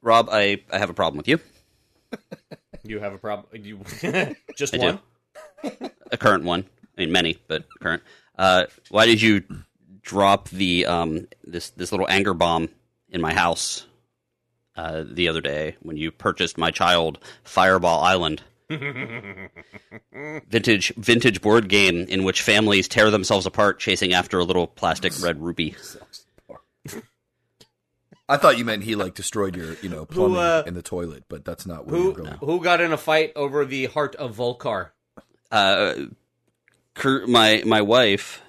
Rob, I have a problem with you. You have a problem? You just I one? Do. A current one. I mean, many, but current. Why did you drop the this little anger bomb in my house the other day when you purchased my child Fireball Island? vintage board game in which families tear themselves apart chasing after a little plastic red ruby. I thought you meant he like destroyed your plumbing in the toilet, but that's not what you're going. No. Who got in a fight over the heart of Volcar? My wife,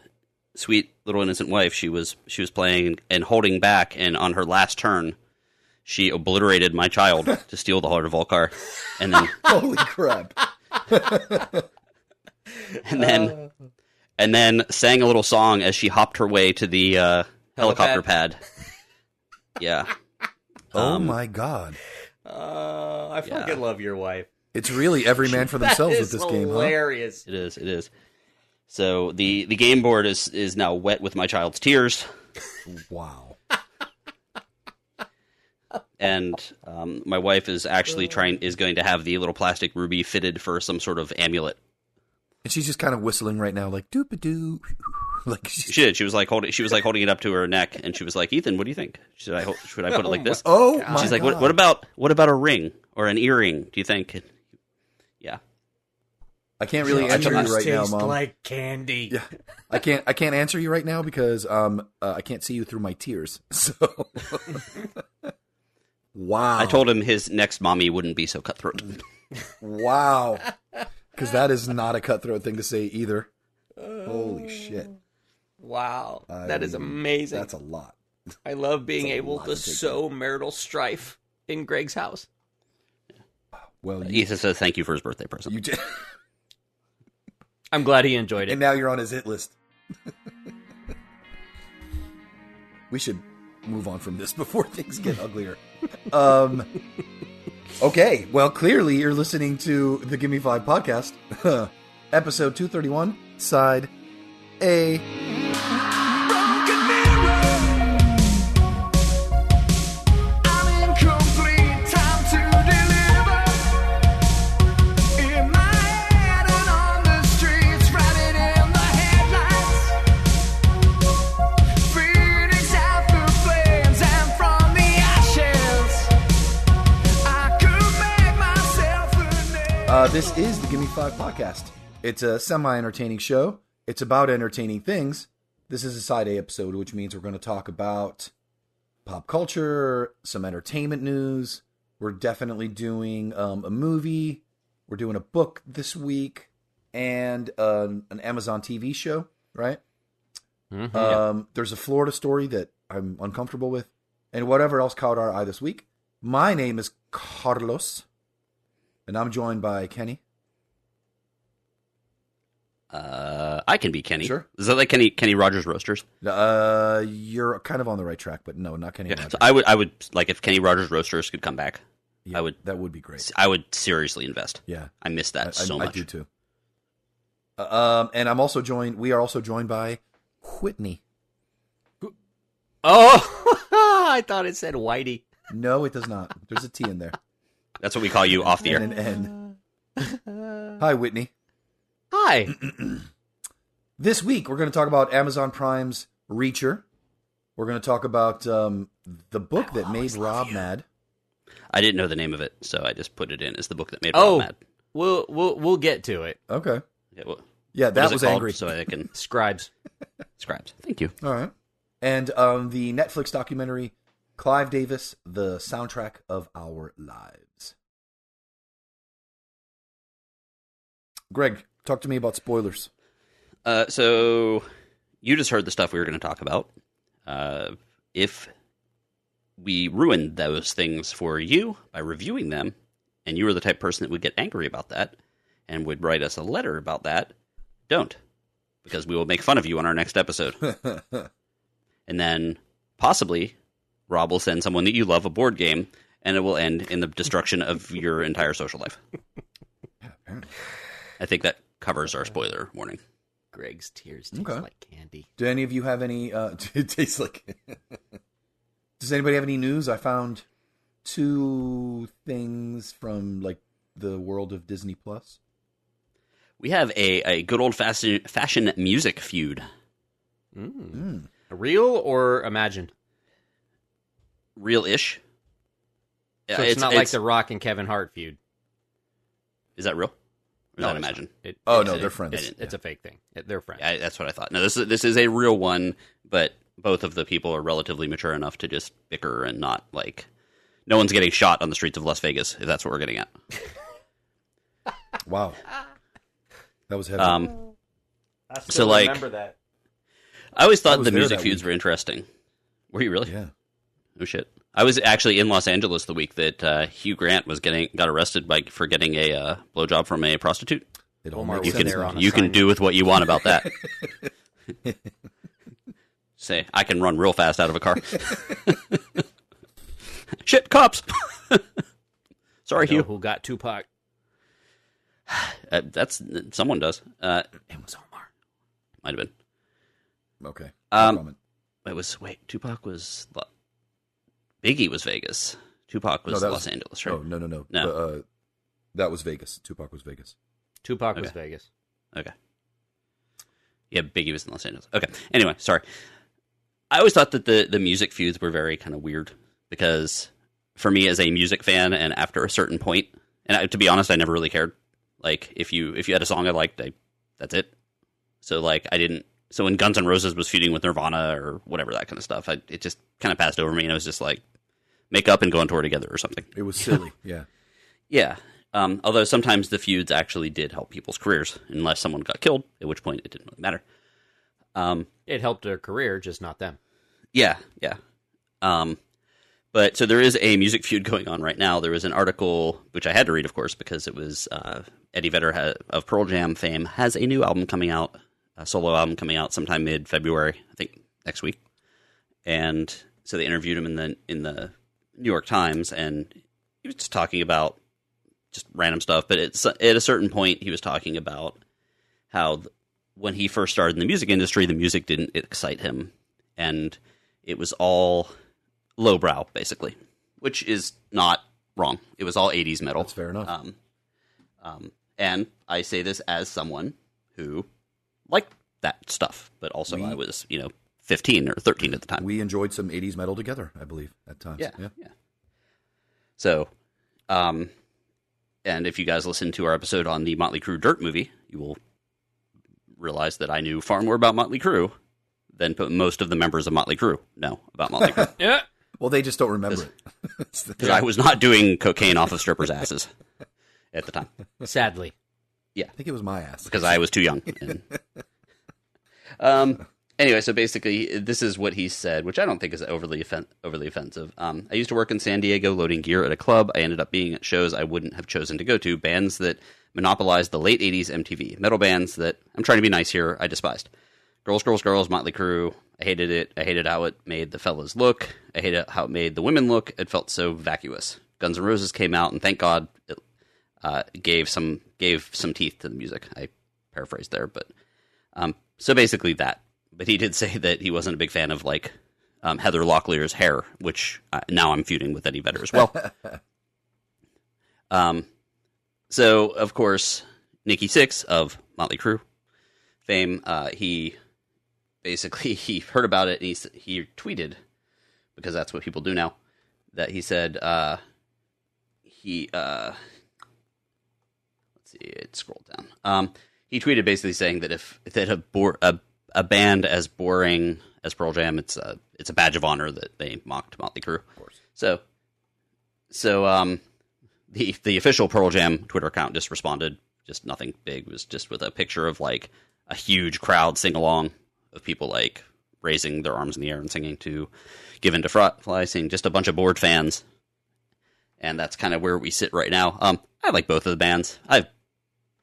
sweet little innocent wife, she was playing and holding back, and on her last turn she obliterated my child to steal the heart of Volcar. And then holy crap. And then sang a little song as she hopped her way to the helicopter pad. Yeah. Oh my god. I fucking love your wife. It's really every man for themselves with this game, huh? Hilarious. It is. So the game board is now wet with my child's tears. Wow. And my wife is actually going to have the little plastic ruby fitted for some sort of amulet. And she's just kind of whistling right now, like doop a doo. Like she did. She was like holding it up to her neck, and she was like, "Ethan, what do you think? Should I put it like this?" Oh, my she's God. Like, "What about a ring or an earring? Do you think?" And, yeah, I can't really answer you right now, Mom. Like candy. Yeah. I can't answer you right now because I can't see you through my tears. So. Wow. I told him his next mommy wouldn't be so cutthroat. Wow. Because that is not a cutthroat thing to say either. Holy shit. Wow. That is amazing. That's a lot. I love being able to sow marital strife in Greg's house. Well, Ethan says thank you for his birthday present. You did. I'm glad he enjoyed it. And now you're on his hit list. We should move on from this before things get uglier. Okay, well, clearly you're listening to the Gimme Five podcast, episode 231, side A. This is the Gimme Five podcast. It's a semi-entertaining show. It's about entertaining things. This is a side A episode, which means we're going to talk about pop culture, some entertainment news. We're definitely doing a movie. We're doing a book this week and an Amazon TV show, right? Mm-hmm, yeah. There's a Florida story that I'm uncomfortable with and whatever else caught our eye this week. My name is Carlos. And I'm joined by Kenny. I can be Kenny. Sure. Is that like Kenny Rogers Roasters? You're kind of on the right track, but no, not Kenny Rogers. So I would like if Kenny Rogers Roasters could come back. Yeah, I would. That would be great. I would seriously invest. Yeah, I miss that so much. I do too. And I'm also joined. We are also joined by Whitney. Oh, I thought it said Whitey. No, it does not. There's a T in there. That's what we call you off the air. And an N. Hi, Whitney. Hi. This week, we're going to talk about Amazon Prime's Reacher. We're going to talk about the book that made Rob mad. I didn't know the name of it, so I just put it in as the book that made Rob mad. We'll get to it. Okay. Yeah, that was angry. So I can Scribes. Thank you. All right. And the Netflix documentary Clive Davis, The Soundtrack of Our Lives. Greg, talk to me about spoilers. So you just heard the stuff we were going to talk about. If we ruined those things for you by reviewing them, and you were the type of person that would get angry about that and would write us a letter about that, don't. Because we will make fun of you on our next episode. And then possibly Rob will send someone that you love a board game, and it will end in the destruction of your entire social life. Yeah, apparently. I think that covers our spoiler warning. Greg's tears taste like candy. Do any of you have any... Does anybody have any news? I found two things from like the world of Disney Plus? We have a good old fashion music feud. Real or imagined? Real-ish. So it's not like the Rock and Kevin Hart feud. Is that real? Or is that imagined? No, they're friends. It's a fake thing. They're friends. Yeah, that's what I thought. No, this is a real one, but both of the people are relatively mature enough to just bicker and not like... No one's getting shot on the streets of Las Vegas, if that's what we're getting at. Wow. That was heavy. I still remember that. I always thought the music feuds were interesting. Were you really? Yeah. Oh, shit. I was actually in Los Angeles the week that Hugh Grant got arrested for getting a blowjob from a prostitute. You can do with what you want about that. Say, I can run real fast out of a car. Shit, cops! Sorry, Hugh. Who got Tupac? Someone does. It was Omar. Might have been. Okay. Tupac was... Biggie was Vegas. Tupac was Los Angeles, right? No. That was Vegas. Tupac was Vegas. Was Vegas. Okay. Yeah, Biggie was in Los Angeles. Okay. Anyway, sorry. I always thought that the music feuds were very kind of weird because for me as a music fan and after a certain point, and to be honest, I never really cared. Like if you had a song I liked, that's it. So like I didn't. So when Guns N' Roses was feuding with Nirvana or whatever, that kind of stuff, it just kind of passed over me, and I was just like, make up and go on tour together or something. It was silly, yeah. Yeah. Although sometimes the feuds actually did help people's careers, unless someone got killed, at which point it didn't really matter. It helped their career, just not them. Yeah, yeah. But so there is a music feud going on right now. There was an article, which I had to read, of course, because it was Eddie Vedder of Pearl Jam fame has a new album coming out. A solo album coming out sometime mid-February, I think next week. And so they interviewed him in the New York Times, and he was just talking about just random stuff. But at a certain point, he was talking about how when he first started in the music industry, the music didn't excite him. And it was all lowbrow, basically, which is not wrong. It was all 80s metal. That's fair enough. And I say this as someone who... like that stuff, but also I was, 15 or 13 at the time. We enjoyed some 80s metal together, I believe, at times. Yeah. So, and if you guys listen to our episode on the Motley Crue Dirt movie, you will realize that I knew far more about Motley Crue than most of the members of Motley Crue know about Motley Crue. Yeah. Well, they just don't remember it. Because I was not doing cocaine off of strippers' asses at the time. Sadly. Yeah, I think it was my ass because I was too young. And, anyway, so basically, this is what he said, which I don't think is overly offensive. I used to work in San Diego loading gear at a club. I ended up being at shows I wouldn't have chosen to go to. Bands that monopolized the late '80s MTV metal bands that I'm trying to be nice here. I despised Girls, Girls, Girls, Motley Crue. I hated it. I hated how it made the fellas look. I hated how it made the women look. It felt so vacuous. Guns N' Roses came out, and thank God. It, gave some teeth to the music. I paraphrased there, but so basically that. But he did say that he wasn't a big fan of like Heather Locklear's hair, which now I'm feuding with Eddie Vedder as well. So of course, Nikki Sixx of Motley Crue fame. He heard about it and he tweeted because that's what people do now. That he said It scrolled down. He tweeted basically saying that if a band as boring as Pearl Jam, it's a badge of honor that they mocked Motley Crue. Of course. So the official Pearl Jam Twitter account just responded, just nothing big. It was just with a picture of like a huge crowd sing along of people like raising their arms in the air and singing to "Give In to Fly," saying just a bunch of bored fans. And that's kind of where we sit right now. I like both of the bands. I've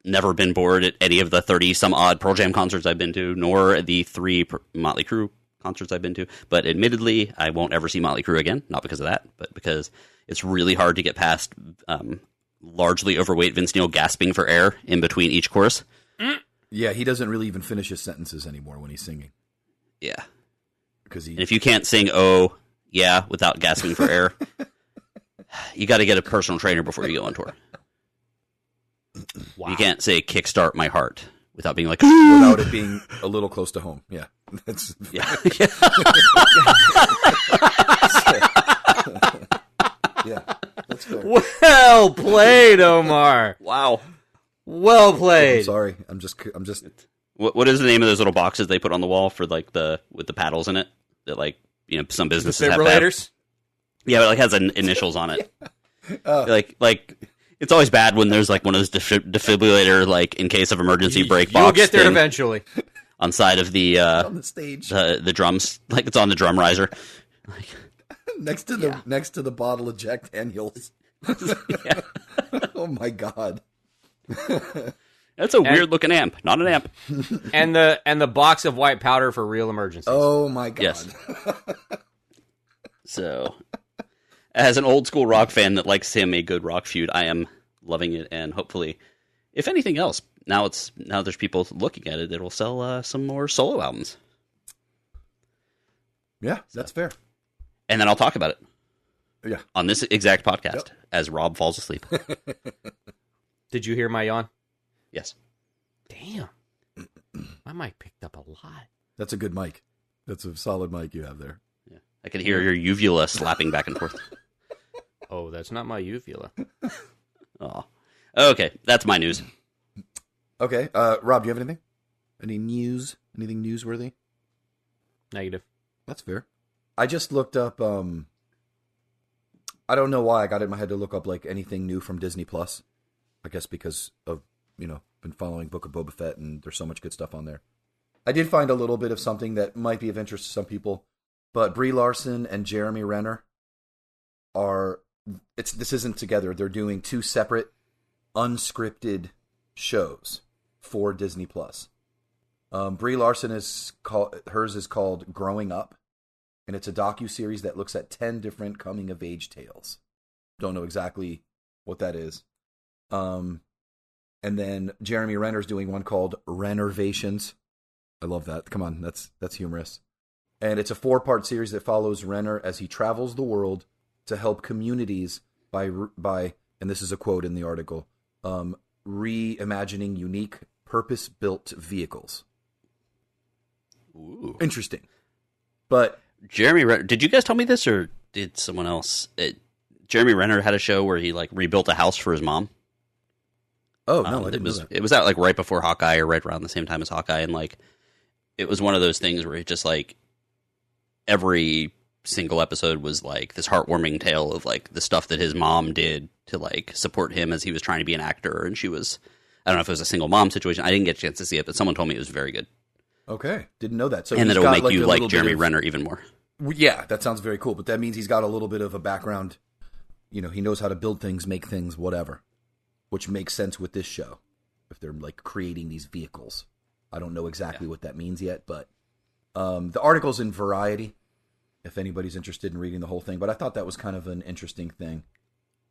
never been bored at any of the 30-some-odd Pearl Jam concerts I've been to, nor the 3 Motley Crue concerts I've been to. But admittedly, I won't ever see Motley Crue again, not because of that, but because it's really hard to get past largely overweight Vince Neil gasping for air in between each chorus. Yeah, he doesn't really even finish his sentences anymore when he's singing. Yeah. And if you can't sing, without gasping for air... You got to get a personal trainer before you go on tour. Wow. You can't say kickstart my heart without being like without it being a little close to home. Yeah. That's yeah. Yeah. That's fair. Well played, Omar. Wow. Well played. I'm sorry. I'm just what is the name of those little boxes they put on the wall for like the with the paddles in it that like you know some businesses have paddles? Yeah, but it like has an initials on it. Yeah. Like it's always bad when there's like one of those defibrillator like in case of emergency brake box. You'll get there eventually. On side of the on the stage, the drums like it's on the drum riser, like, next to the bottle of Jack Daniels. Yeah. Oh my god, that's a weird looking amp, not an amp. And the box of white powder for real emergencies. Oh my god. Yes. So, as an old school rock fan that likes him a good rock feud, I am loving it, and hopefully, if anything else, now there's people looking at it that will sell some more solo albums. Yeah, that's fair. And then I'll talk about it. Yeah, on this exact podcast as Rob falls asleep. Did you hear my yawn? Yes. Damn, my mic picked up a lot. That's a good mic. That's a solid mic you have there. Yeah, I can hear your uvula slapping back and forth. Oh, that's not my uvula. Oh, okay, that's my news. Okay, Rob, do you have anything? Any news? Anything newsworthy? Negative. That's fair. I just looked up. I don't know why I got it in my head to look up like anything new from Disney Plus. I guess because of been following Book of Boba Fett and there's so much good stuff on there. I did find a little bit of something that might be of interest to some people, but Brie Larson and Jeremy Renner this isn't together. They're doing two separate unscripted shows for Disney Plus. Brie Larson is called Growing Up, and it's a docuseries that looks at 10 different coming of age tales. Don't know exactly what that is. And then Jeremy Renner's doing one called Renervations. I love that. Come on, that's humorous. And it's a 4-part series that follows Renner as he travels the world to help communities by and this is a quote in the article, reimagining unique purpose-built vehicles. Ooh. Interesting. But Jeremy Renner, did you guys tell me this or did someone else? Jeremy Renner had a show where he like rebuilt a house for his mom. Oh, no, I didn't know that. It was out like right before Hawkeye or right around the same time as Hawkeye. And like, it was one of those things where it just like every single episode was like this heartwarming tale of like the stuff that his mom did to like support him as he was trying to be an actor. And she was, I don't know if it was a single mom situation. I didn't get a chance to see it, but someone told me it was very good. Okay. Didn't know that. So and that it'll make you like Jeremy Renner even more. Yeah, that sounds very cool. But that means he's got a little bit of a background. He knows how to build things, make things, whatever. Which makes sense with this show, if they're like creating these vehicles. I don't know exactly what that means yet, but the article's in Variety, if anybody's interested in reading the whole thing. But I thought that was kind of an interesting thing.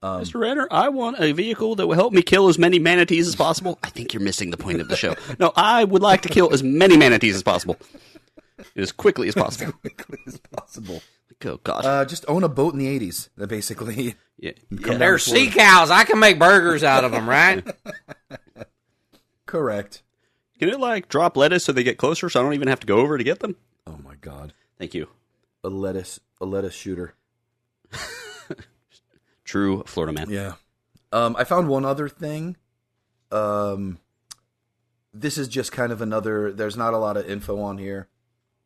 Mr. Renner, I want a vehicle that will help me kill as many manatees as possible. I think you're missing the point of the show. No, I would like to kill as many manatees as possible. As quickly as possible. As quickly as possible. Oh, God. Just own a boat in the 80s, basically. Yeah. They're sea cows. I can make burgers out of them, right? Correct. Can it, like, drop lettuce so they get closer so I don't even have to go over to get them? Oh, my God. Thank you. A lettuce shooter. True Florida man. Yeah. I found one other thing. This is just kind of another... There's not a lot of info on here.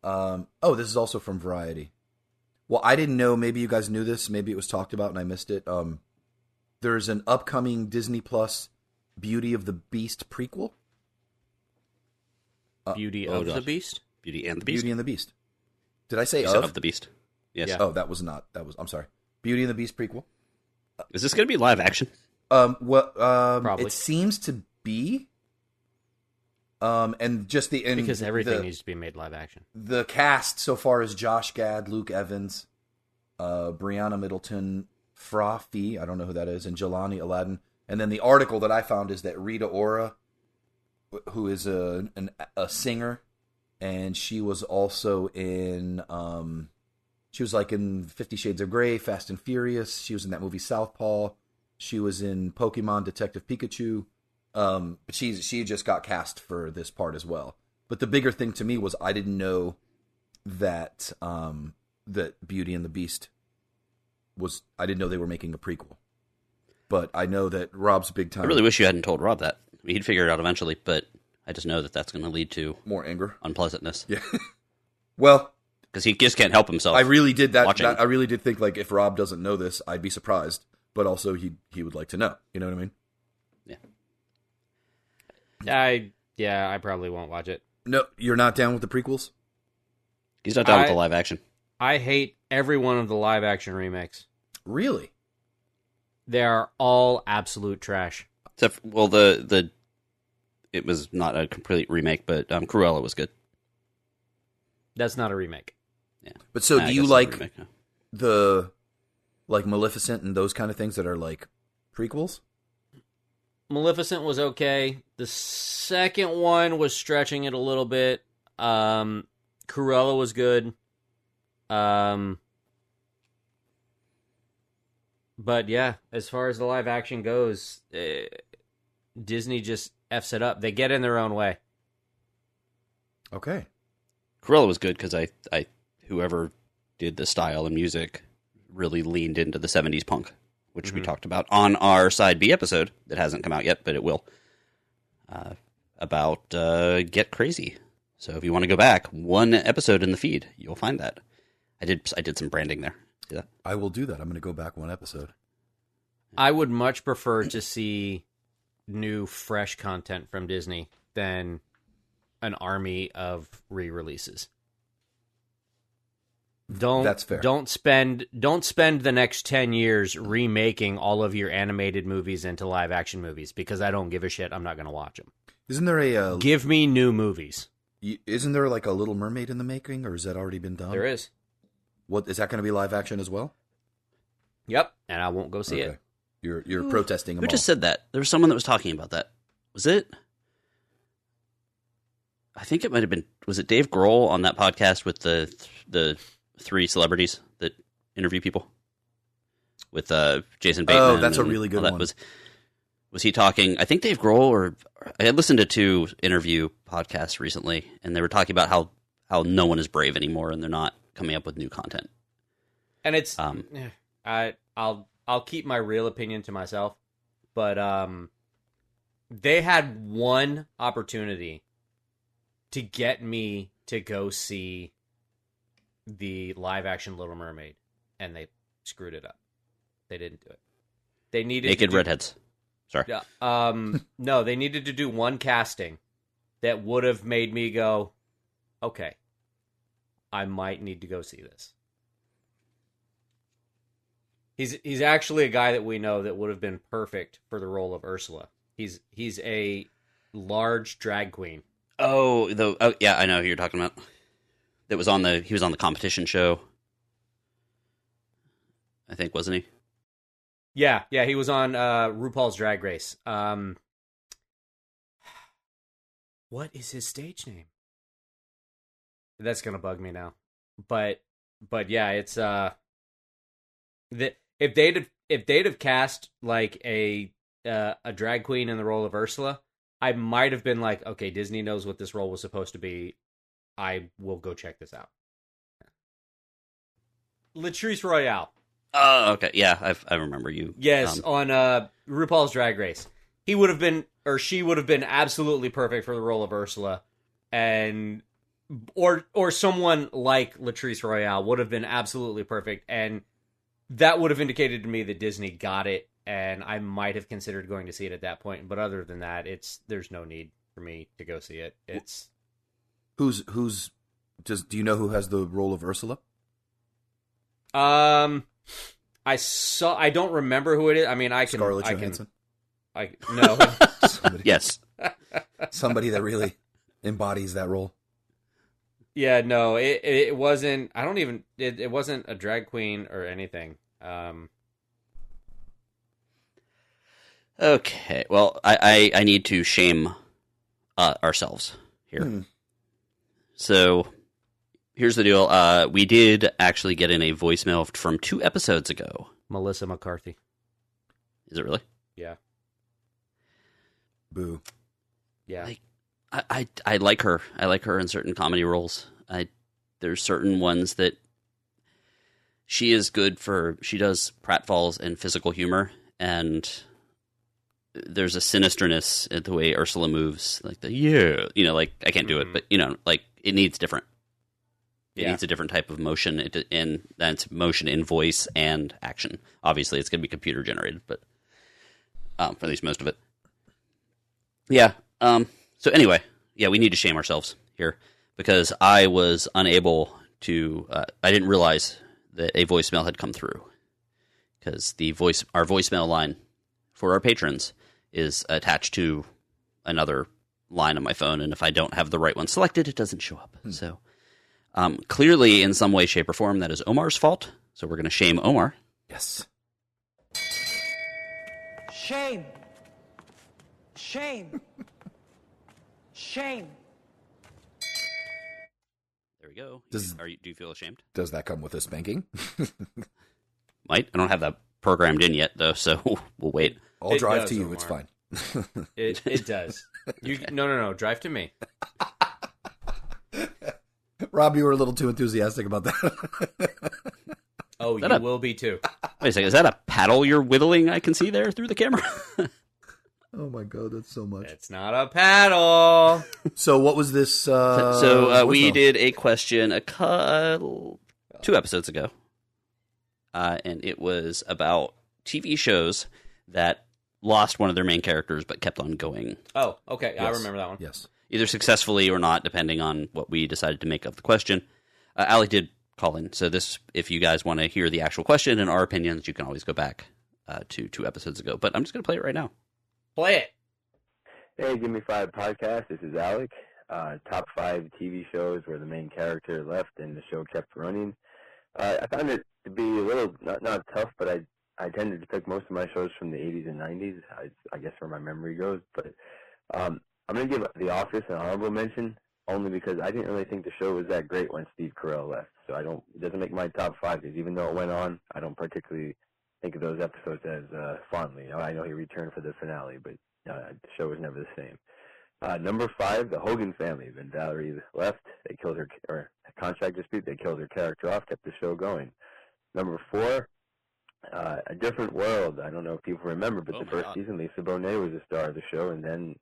This is also from Variety. Well, I didn't know. Maybe you guys knew this. Maybe it was talked about and I missed it. There's an upcoming Disney Plus Beauty of the Beast prequel. Beauty and the Beast. Beauty and the Beast. Did I say you said of the Beast? Yes. Yeah. Oh, that was not. That was. I'm sorry. Beauty and the Beast prequel. Is this going to be live action? Probably. It seems to be. Because everything needs to be made live action. The cast so far is Josh Gad, Luke Evans, Brianna Middleton, Frafi, I don't know who that is, and Jelani Aladdin. And then the article that I found is that Rita Ora, who is a singer, and she was also in She was like in 50 Shades of Grey, Fast and Furious. She was in that movie Southpaw. She was in Pokemon Detective Pikachu. But she just got cast for this part as well. But the bigger thing to me was I didn't know that that Beauty and the Beast was... I didn't know they were making a prequel. But I know that Rob's big time... I really wish you hadn't told Rob that. I mean, he'd figure it out eventually, but I just know that that's going to lead to... more anger. Unpleasantness. Yeah. Well... because he just can't help himself. I really did think, like, if Rob doesn't know this, I'd be surprised. But also, he would like to know. You know what I mean? Yeah. I probably won't watch it. No, you're not down with the prequels? He's not down with the live action. I hate every one of the live action remakes. Really? They are all absolute trash. Except, well, it was not a complete remake, but Cruella was good. That's not a remake. Yeah. But so do you like remake, no. The like Maleficent and those kind of things that are like prequels? Maleficent was okay. The second one was stretching it a little bit. Cruella was good. But yeah, as far as the live action goes, Disney just F's it up. They get in their own way. Okay. Cruella was good because I whoever did the style and music really leaned into the 70s punk, which we talked about on our Side B episode that hasn't come out yet, but it will, about Get Crazy. So if you want to go back one episode in the feed, you'll find that. I did some branding there. Yeah. I will do that. I'm going to go back one episode. I would much prefer to see new, fresh content from Disney than... an army of re-releases. That's fair. Don't spend the next 10 years remaking all of your animated movies into live action movies because I don't give a shit. I'm not going to watch them. Isn't there a give me new movies? Isn't there like a Little Mermaid in the making, or has that already been done? There is. What is that going to be live action as well? Yep, and I won't go see it. You're protesting. Who just said that? There was someone that was talking about that. Was it? I think it might have been, was it Dave Grohl on that podcast with the three celebrities that interview people with Jason Bateman? Oh, that's a really good one. Was he talking, I think Dave Grohl, or I had listened to two interview podcasts recently, and they were talking about how no one is brave anymore and they're not coming up with new content. And it's, I'll keep my real opinion to myself, but they had one opportunity to get me to go see the live-action Little Mermaid, and they screwed it up. They didn't do it. They needed naked redheads. Sorry. No, they needed to do one casting that would have made me go, okay, I might need to go see this. He's actually a guy that we know that would have been perfect for the role of Ursula. He's a large drag queen. Oh, yeah, I know who you're talking about. That was he was on the competition show, I think, wasn't he? Yeah, he was on RuPaul's Drag Race. What is his stage name? That's gonna bug me now. But yeah, it's if they'd have cast like a drag queen in the role of Ursula, I might have been like, okay, Disney knows what this role was supposed to be. I will go check this out. Latrice Royale. Oh, okay. Yeah, I remember you. Yes, on RuPaul's Drag Race. He would have been, or she would have been absolutely perfect for the role of Ursula. And, or someone like Latrice Royale would have been absolutely perfect. And that would have indicated to me that Disney got it. And I might have considered going to see it at that point, but other than that, there's no need for me to go see it. It's do you know who has the role of Ursula? I don't remember who it is. I mean, I can Scarlett Johansson. No. Yes, somebody that really embodies that role. Yeah, no, it wasn't. I don't even. It wasn't a drag queen or anything. Okay, well, I need to shame ourselves here. So, Here's the deal. We did actually get in a voicemail from 2 episodes ago. Melissa McCarthy. Is it really? Yeah. Boo. Yeah. Like, I like her. I like her in certain comedy roles. There's certain ones that she is good for. She does pratfalls and physical humor, and there's a sinisterness at the way Ursula moves. Like the I can't do it, but it needs different. It needs a different type of motion, and that's motion in voice and action. Obviously, it's going to be computer generated, but for at least most of it. Yeah. So anyway, yeah, we need to shame ourselves here because I was unable to. I didn't realize that a voicemail had come through because our voicemail line for our patrons is attached to another line on my phone, and if I don't have the right one selected, it doesn't show up. So. Clearly, in some way, shape, or form, that is Omar's fault. So we're going to shame Omar. Yes. Shame. Shame. Shame. There we go. Do you feel ashamed? Does that come with a spanking? Might. I don't have that programmed in yet, though, so we'll wait. I'll drive to you. Omar. It's fine. It does. No. Drive to me. Rob, you were a little too enthusiastic about that. Oh, you will be too. Wait a second. Is that a paddle you're whittling I can see there through the camera? Oh, my God. That's so much. It's not a paddle. So what was this? We did a question 2 episodes ago, and it was about TV shows that lost one of their main characters but kept on going. Oh, okay. Yes. I remember that one. Yes. Either successfully or not, depending on what we decided to make of the question. Allie did call in. So this, if you guys want to hear the actual question and our opinions, you can always go back to 2 episodes ago. But I'm just going to play it right now. Play it. Hey, Gimme Five podcast. This is Alec. Top 5 TV shows where the main character left and the show kept running. I found it to be a little, not tough, but I tended to pick most of my shows from the 80s and 90s. I guess where my memory goes. But I'm going to give The Office an honorable mention, only because I didn't really think the show was that great when Steve Carell left. So it doesn't make my top 5, because even though it went on, I don't particularly think of those episodes as fondly. I know he returned for the finale, but the show was never the same. Number 5, The Hogan Family. When Valerie left, they killed her, or contract dispute, they killed her character off, kept the show going. Number 4, A Different World. I don't know if people remember, but the first season, Lisa Bonet was the star of the show, and then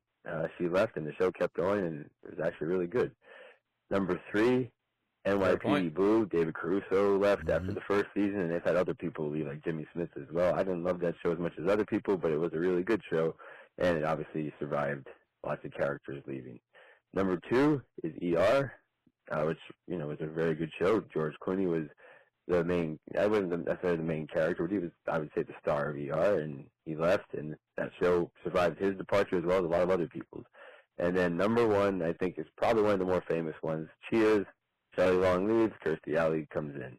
she left, and the show kept going, and it was actually really good. Number 3, NYPD Blue. David Caruso left after the first season, and they've had other people leave, like Jimmy Smith as well. I didn't love that show as much as other people, but it was a really good show, and it obviously survived lots of characters leaving. Number 2 is ER, which was a very good show. George Clooney was the main. I wasn't necessarily the main character, but he was, I would say, the star of ER, and he left, and that show survived his departure as well as a lot of other people's. And then number 1, I think, is probably one of the more famous ones, Cheers. Shelley Long leaves, Kirstie Alley comes in.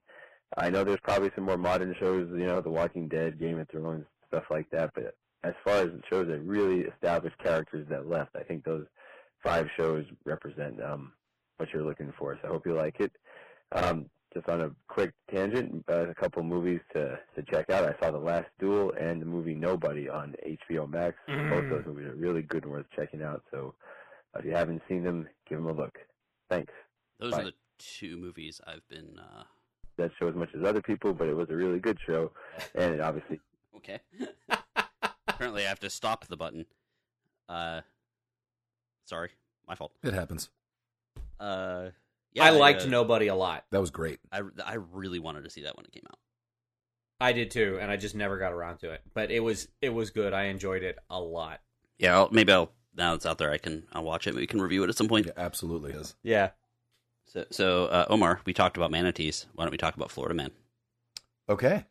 I know there's probably some more modern shows, The Walking Dead, Game of Thrones, stuff like that, but as far as shows that really established characters that left, I think those 5 shows represent what you're looking for, so I hope you like it. Just on a quick tangent, a couple movies to check out. I saw The Last Duel and the movie Nobody on HBO Max. Both those movies are really good and worth checking out. So if you haven't seen them, give them a look. Thanks. Those are the 2 movies I've been... That show as much as other people, but it was a really good show. And it obviously... Okay. Apparently I have to stop the button. Sorry. My fault. It happens. Yeah, I liked Nobody a lot. That was great. I really wanted to see that when it came out. I did too, and I just never got around to it. But it was good. I enjoyed it a lot. Yeah, maybe now it's out there, I'll watch it. We can review it at some point. Yeah, absolutely is. Yeah. So Omar, we talked about manatees. Why don't we talk about Florida Man? Okay.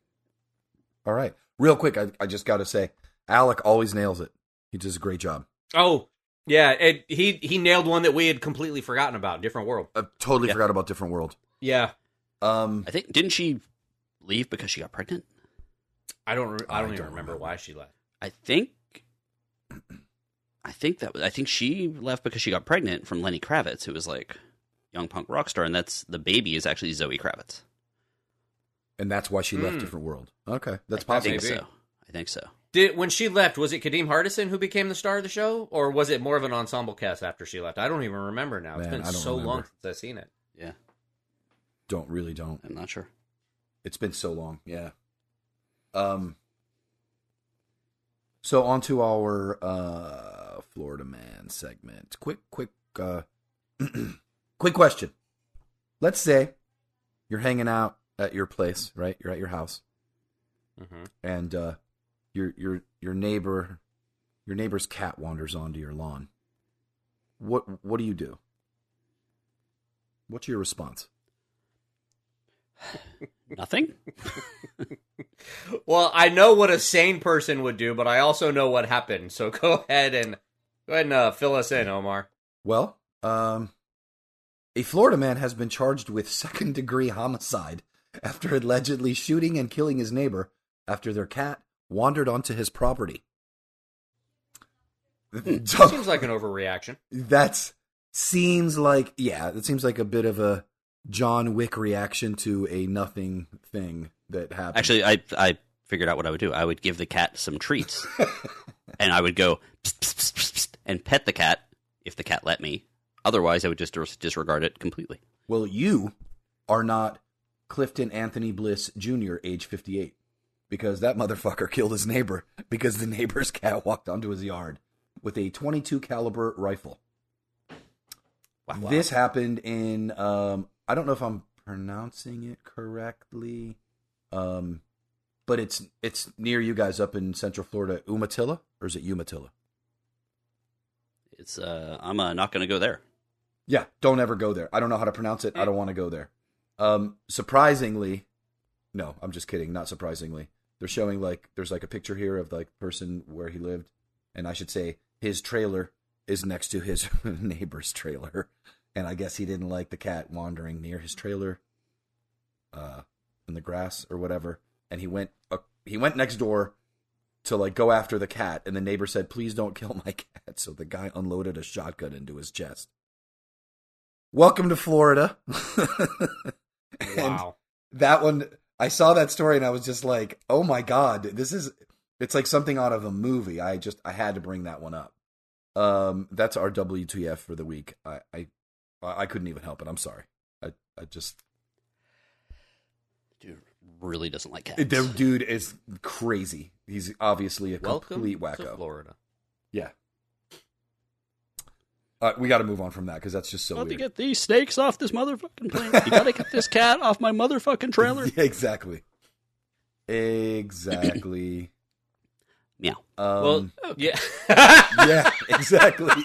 All right. Real quick, I just got to say, Alec always nails it. He does a great job. Oh. Yeah, he nailed one that we had completely forgotten about, Different World. I totally forgot about Different World. Yeah. I think, didn't she leave because she got pregnant? I don't even remember why she left. I think she left because she got pregnant from Lenny Kravitz, who was like, young punk rock star, and that's the baby is actually Zoe Kravitz. And that's why she left Different World. Okay, that's possible. I think so. When she left, was it Kadeem Hardison who became the star of the show, or was it more of an ensemble cast after she left? I don't even remember now. Man, it's been so long since I've seen it. Yeah. Don't. I'm not sure. It's been so long, yeah. So on to our Florida Man segment. Quick, quick question. Let's say you're hanging out at your place, right? You're at your house, and your neighbor's cat wanders onto your lawn. What do you do? What's your response? Nothing. Well, I know what a sane person would do, but I also know what happened. So go ahead and fill us in, Omar. Well, a Florida man has been charged with second-degree homicide after allegedly shooting and killing his neighbor after their cat wandered onto his property. That seems like an overreaction. That seems like a bit of a John Wick reaction to a nothing thing that happened. Actually, I figured out what I would do. I would give the cat some treats, and I would go psst, psst, psst, psst, and pet the cat if the cat let me. Otherwise, I would just disregard it completely. Well, you are not Clifton Anthony Bliss Jr., age 58, because that motherfucker killed his neighbor because the neighbor's cat walked onto his yard with a .22 caliber rifle. Wow. This happened in... I don't know if I'm pronouncing it correctly, but it's near you guys up in Central Florida, Umatilla, or is it Umatilla? It's I'm not going to go there. Yeah, don't ever go there. I don't know how to pronounce it. I don't want to go there. Surprisingly, no, I'm just kidding. Not surprisingly, they're showing there's a picture here of the person where he lived, and I should say his trailer is next to his neighbor's trailer. And I guess he didn't like the cat wandering near his trailer, in the grass or whatever. And he went next door to go after the cat. And the neighbor said, "Please don't kill my cat." So the guy unloaded a shotgun into his chest. Welcome to Florida. Wow. That one, I saw that story and I was just like, "Oh my God, it's like something out of a movie." I had to bring that one up. That's our WTF for the week. I couldn't even help it. I'm sorry. I just... Dude really doesn't like cats. The dude is crazy. He's obviously a complete wacko. Welcome to Florida. Yeah. We got to move on from that because that's just so weird. Got to get these snakes off this motherfucking planet. You got to get this cat off my motherfucking trailer. Yeah, Exactly. Meow. Yeah. Yeah, exactly.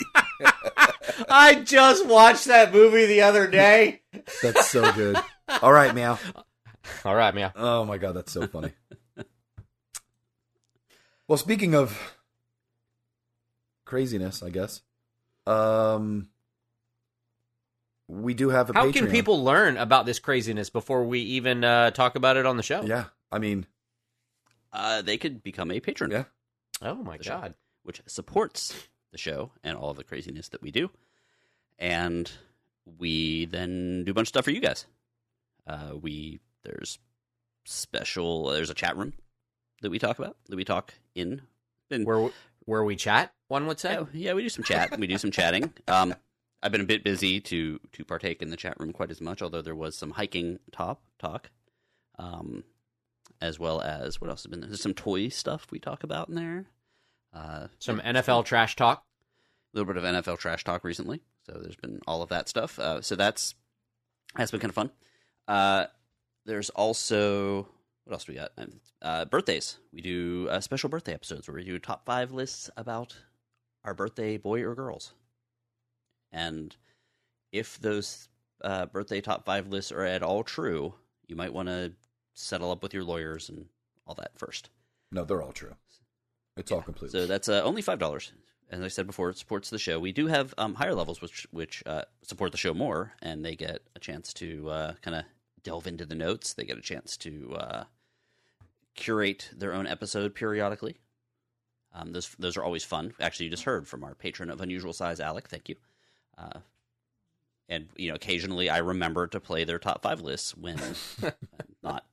I just watched that movie the other day. That's so good. All right, meow. Oh, my God, that's so funny. Well, speaking of craziness, I guess, we do have a Patreon. How can people learn about this craziness before we even talk about it on the show? Yeah, I mean... they could become a patron. Yeah. Oh, my God. Which supports the show and all of the craziness that we do. And we then do a bunch of stuff for you guys. There's a chat room that we talk about, that we talk in. And where we chat, one would say? Yeah, we do some chat. We do some chatting. I've been a bit busy to partake in the chat room quite as much, although there was some hiking talk. As well as, what else has been there? There's some toy stuff we talk about in there. Some NFL trash talk. A little bit of NFL trash talk recently. So there's been all of that stuff. So that's been kind of fun. There's also, what else do we got? Birthdays. We do special birthday episodes where we do top 5 lists about our birthday boy or girls. And if those birthday top 5 lists are at all true, you might want to settle up with your lawyers and all that first. No, they're all true. It's all complete. So that's only $5. As I said before, it supports the show. We do have higher levels, which support the show more, and they get a chance to kind of delve into the notes. They get a chance to curate their own episode periodically. Those are always fun. Actually, you just heard from our patron of unusual size, Alec. Thank you. And, you know, occasionally I remember to play their top five lists when I'm not,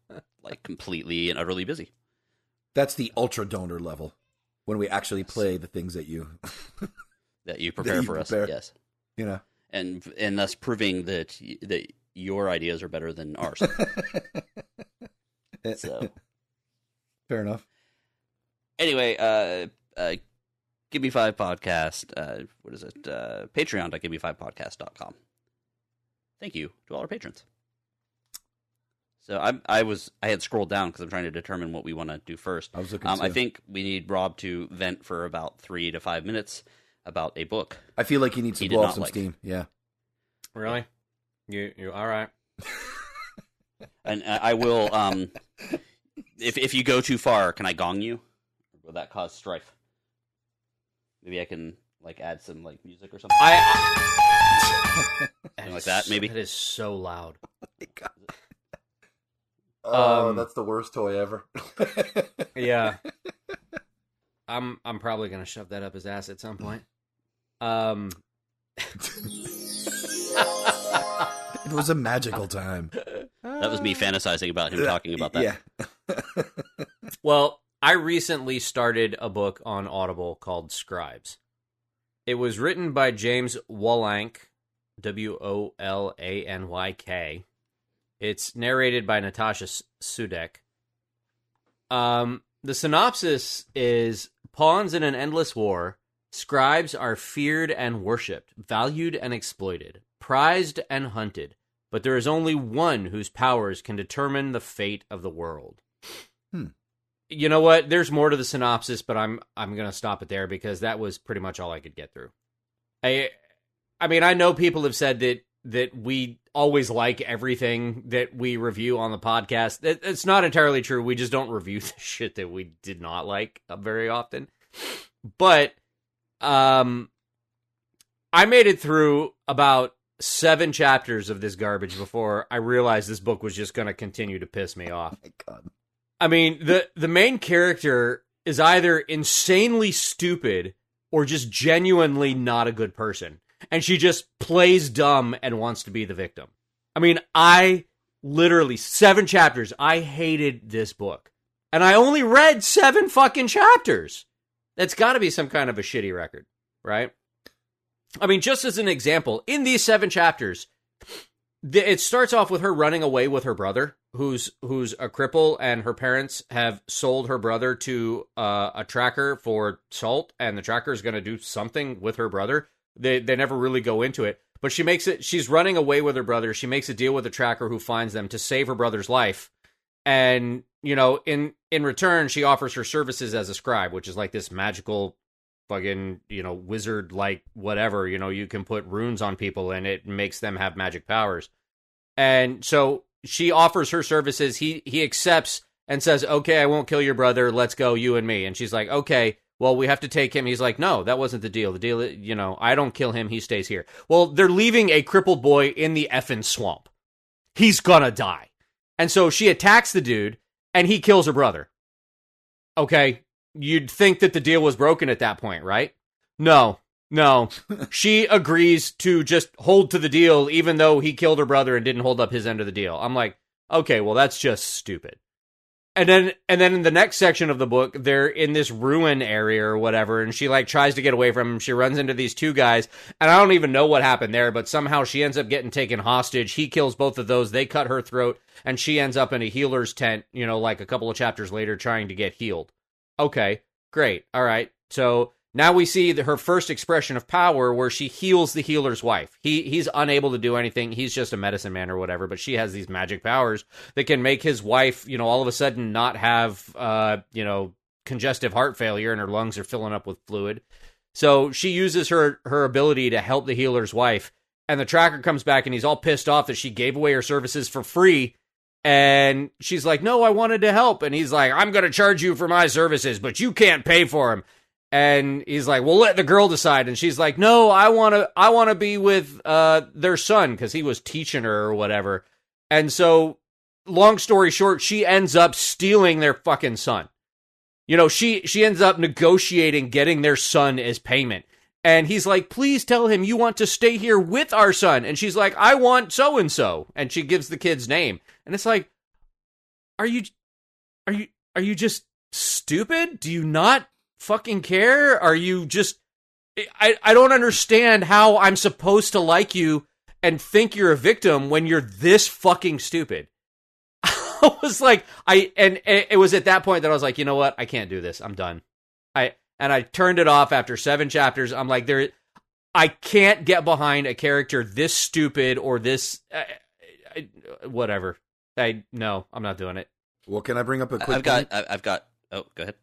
like, completely and utterly busy. That's the ultra donor level, when we actually play the things that you... that you prepare for us, yes. You know. And thus proving that your ideas are better than ours. So. Fair enough. Anyway, Gimme Five Podcast, what is it? Patreon.gimmefivepodcast.com. Thank you to all our patrons. So I had scrolled down because I'm trying to determine what we want to do first. I was looking I think we need Rob to vent for about 3 to 5 minutes about a book. I feel like he needs to blow off some steam. Yeah. Really? You all right? And I will. If you go too far, can I gong you? Will that cause strife? Maybe I can add some music or something. Something like that. Maybe it is so loud. Oh my God. That's the worst toy ever. Yeah, I'm probably gonna shove that up his ass at some point. It was a magical time. That was me fantasizing about him talking about that. Yeah. Well, I recently started a book on Audible called Scribes. It was written by James Wolank, W-O-L-A-N-Y-K. It's narrated by Natasha Sudek. The synopsis is, pawns in an endless war, scribes are feared and worshipped, valued and exploited, prized and hunted, but there is only one whose powers can determine the fate of the world. You know what? There's more to the synopsis, but I'm going to stop it there because that was pretty much all I could get through. I mean, I know people have said that we always like everything that we review on the podcast. It's not entirely true. We just don't review the shit that we did not like very often. But I made it through about 7 chapters of this garbage before I realized this book was just going to continue to piss me off. Oh my God. I mean, the main character is either insanely stupid or just genuinely not a good person. And she just plays dumb and wants to be the victim. I mean, I literally, 7 chapters, I hated this book. And I only read 7 fucking chapters. That's got to be some kind of a shitty record, right? I mean, just as an example, in these 7 chapters, it starts off with her running away with her brother, who's a cripple, and her parents have sold her brother to a tracker for salt, and the tracker is going to do something with her brother. They never really go into it, but she's running away with her brother. She makes a deal with the tracker who finds them to save her brother's life. And, you know, in return, she offers her services as a scribe, which is like this magical fucking, you know, wizard, like whatever, you know, you can put runes on people and it makes them have magic powers. And so she offers her services. He accepts and says, okay, I won't kill your brother. Let's go, you and me. And she's like, okay, well, we have to take him. He's like, no, that wasn't the deal. The deal, you know, I don't kill him. He stays here. Well, they're leaving a crippled boy in the effing swamp. He's gonna die. And so she attacks the dude and he kills her brother. Okay. You'd think that the deal was broken at that point, right? No. She agrees to just hold to the deal, even though he killed her brother and didn't hold up his end of the deal. I'm like, okay, well, that's just stupid. And then in the next section of the book, they're in this ruin area or whatever, and she tries to get away from him. She runs into these two guys, and I don't even know what happened there, but somehow she ends up getting taken hostage. He kills both of those. They cut her throat, and she ends up in a healer's tent, you know, like a couple of chapters later, trying to get healed. Okay, great. All right. So now we see her first expression of power where she heals the healer's wife. He's unable to do anything. He's just a medicine man or whatever, but she has these magic powers that can make his wife, you know, all of a sudden not have, you know, congestive heart failure and her lungs are filling up with fluid. So she uses her ability to help the healer's wife, and the tracker comes back and he's all pissed off that she gave away her services for free. And she's like, no, I wanted to help. And he's like, I'm going to charge you for my services, but you can't pay for him. And he's like, well, let the girl decide. And she's like, no, I want to be with their son because he was teaching her or whatever. And so long story short, she ends up stealing their fucking son. You know, she ends up negotiating getting their son as payment. And he's like, please tell him you want to stay here with our son. And she's like, I want so-and-so. And she gives the kid's name. And it's like, are you just stupid? Do you not fucking care? Are you just... I don't understand how I'm supposed to like you and think you're a victim when you're this fucking stupid. I was like, and it was at that point that I was like, you know what? I can't do this. I'm done. And I turned it off after 7 chapters. I'm like, I can't get behind a character this stupid or this, whatever. No, I'm not doing it. Well, can I bring up a quick oh, go ahead.